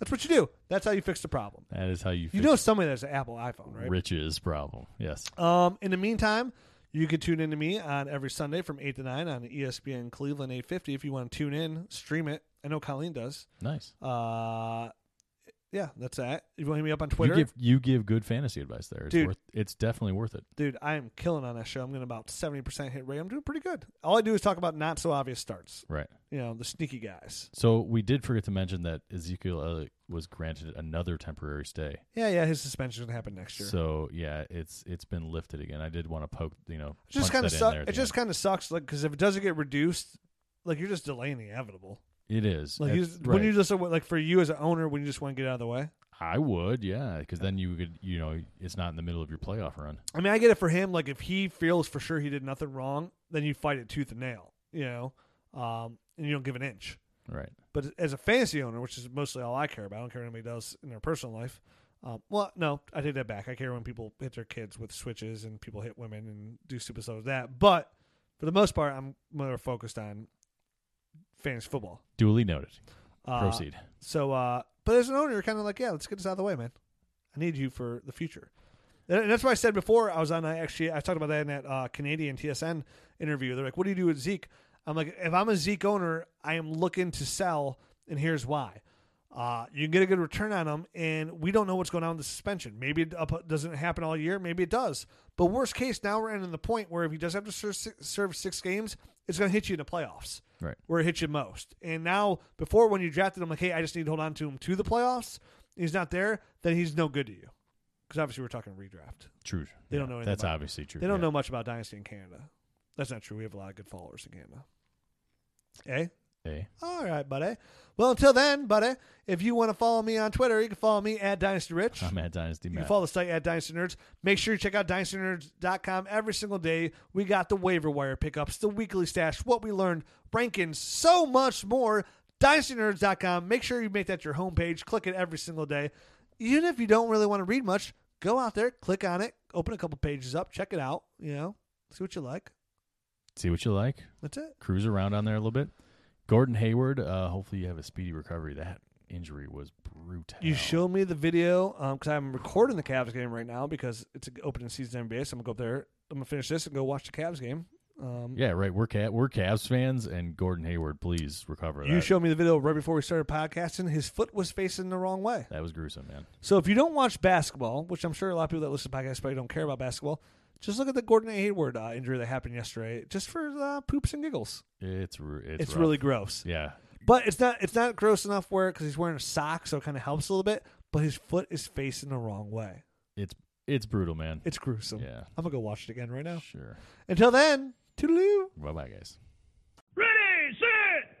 That's what you do. That's how you fix the problem. That is how you fix it. You know somebody that's an Apple iPhone, right? Rich's problem, yes. In the meantime, you can tune in to me on every Sunday from 8 to 9 on ESPN Cleveland 850 if you want to tune in, stream it. I know Colleen does. Nice. Yeah, that's that. If you want to hit me up on Twitter? You give good fantasy advice there. It's, dude, it's definitely worth it. Dude, I am killing on that show. I'm getting about 70% hit rate. I'm doing pretty good. All I do is talk about not-so-obvious starts. Right. You know, the sneaky guys. So we did forget to mention that Ezekiel Elliott was granted another temporary stay. Yeah, his suspension is going to happen next year. So, yeah, it's been lifted again. I did want to poke, it just kind of sucks. It just kind of sucks because if it doesn't get reduced, you're just delaying the inevitable. It is. When you just for you as an owner, when you just want to get out of the way? I would, yeah, because then you could, it's not in the middle of your playoff run. I mean, I get it for him. If he feels for sure he did nothing wrong, then you fight it tooth and nail, and you don't give an inch. Right. But as a fantasy owner, which is mostly all I care about, I don't care what anybody does in their personal life. Well, no, I take that back. I care when people hit their kids with switches and people hit women and do stupid stuff like that. But for the most part, I'm more focused on fantasy football. Duly noted. Proceed. So, but as an owner, you're kind of let's get this out of the way, man. I need you for the future. And that's what I said before. I was on, I talked about that in that Canadian TSN interview. They're like, what do you do with Zeke? I'm like, if I'm a Zeke owner, I am looking to sell, and here's why. You can get a good return on him, and we don't know what's going on with the suspension. Maybe it doesn't happen all year. Maybe it does. But worst case, now we're ending the point where if he does have to serve six games, it's going to hit you in the playoffs. Right. Where it hits you most. And now, before when you drafted him, hey, I just need to hold on to him to the playoffs. He's not there. Then he's no good to you. Because obviously we're talking redraft. True. They don't know anything. That's obviously true. They don't know much about Dynasty in Canada. That's not true. We have a lot of good followers in Canada. Hey. All right, buddy. Well, until then, buddy, if you want to follow me on Twitter, you can follow me at Dynasty Rich. I'm at Dynasty Matt. You can follow the site at Dynasty Nerds. Make sure you check out DynastyNerds.com every single day. We got the waiver wire pickups, the weekly stash, what we learned, rankings, so much more. DynastyNerds.com. Make sure you make that your homepage. Click it every single day. Even if you don't really want to read much, go out there, click on it, open a couple pages up, check it out, you know, see what you like. See what you like. That's it. Cruise around on there a little bit. Gordon Hayward, hopefully you have a speedy recovery. That injury was brutal. You showed me the video because I'm recording the Cavs game right now because it's an opening season NBA, so I'm going to go up there. I'm going to finish this and go watch the Cavs game. Yeah, right. We're Cavs fans, and Gordon Hayward, please recover. You showed me the video right before we started podcasting. His foot was facing the wrong way. That was gruesome, man. So if you don't watch basketball, which I'm sure a lot of people that listen to podcasts probably don't care about basketball, just look at the Gordon Hayward injury that happened yesterday, just for poops and giggles. It's really gross. Yeah, but it's not gross enough where because he's wearing a sock, so it kind of helps a little bit. But his foot is facing the wrong way. It's brutal, man. It's gruesome. Yeah, I'm gonna go watch it again right now. Sure. Until then, toodaloo. Bye, bye, guys. Ready, set,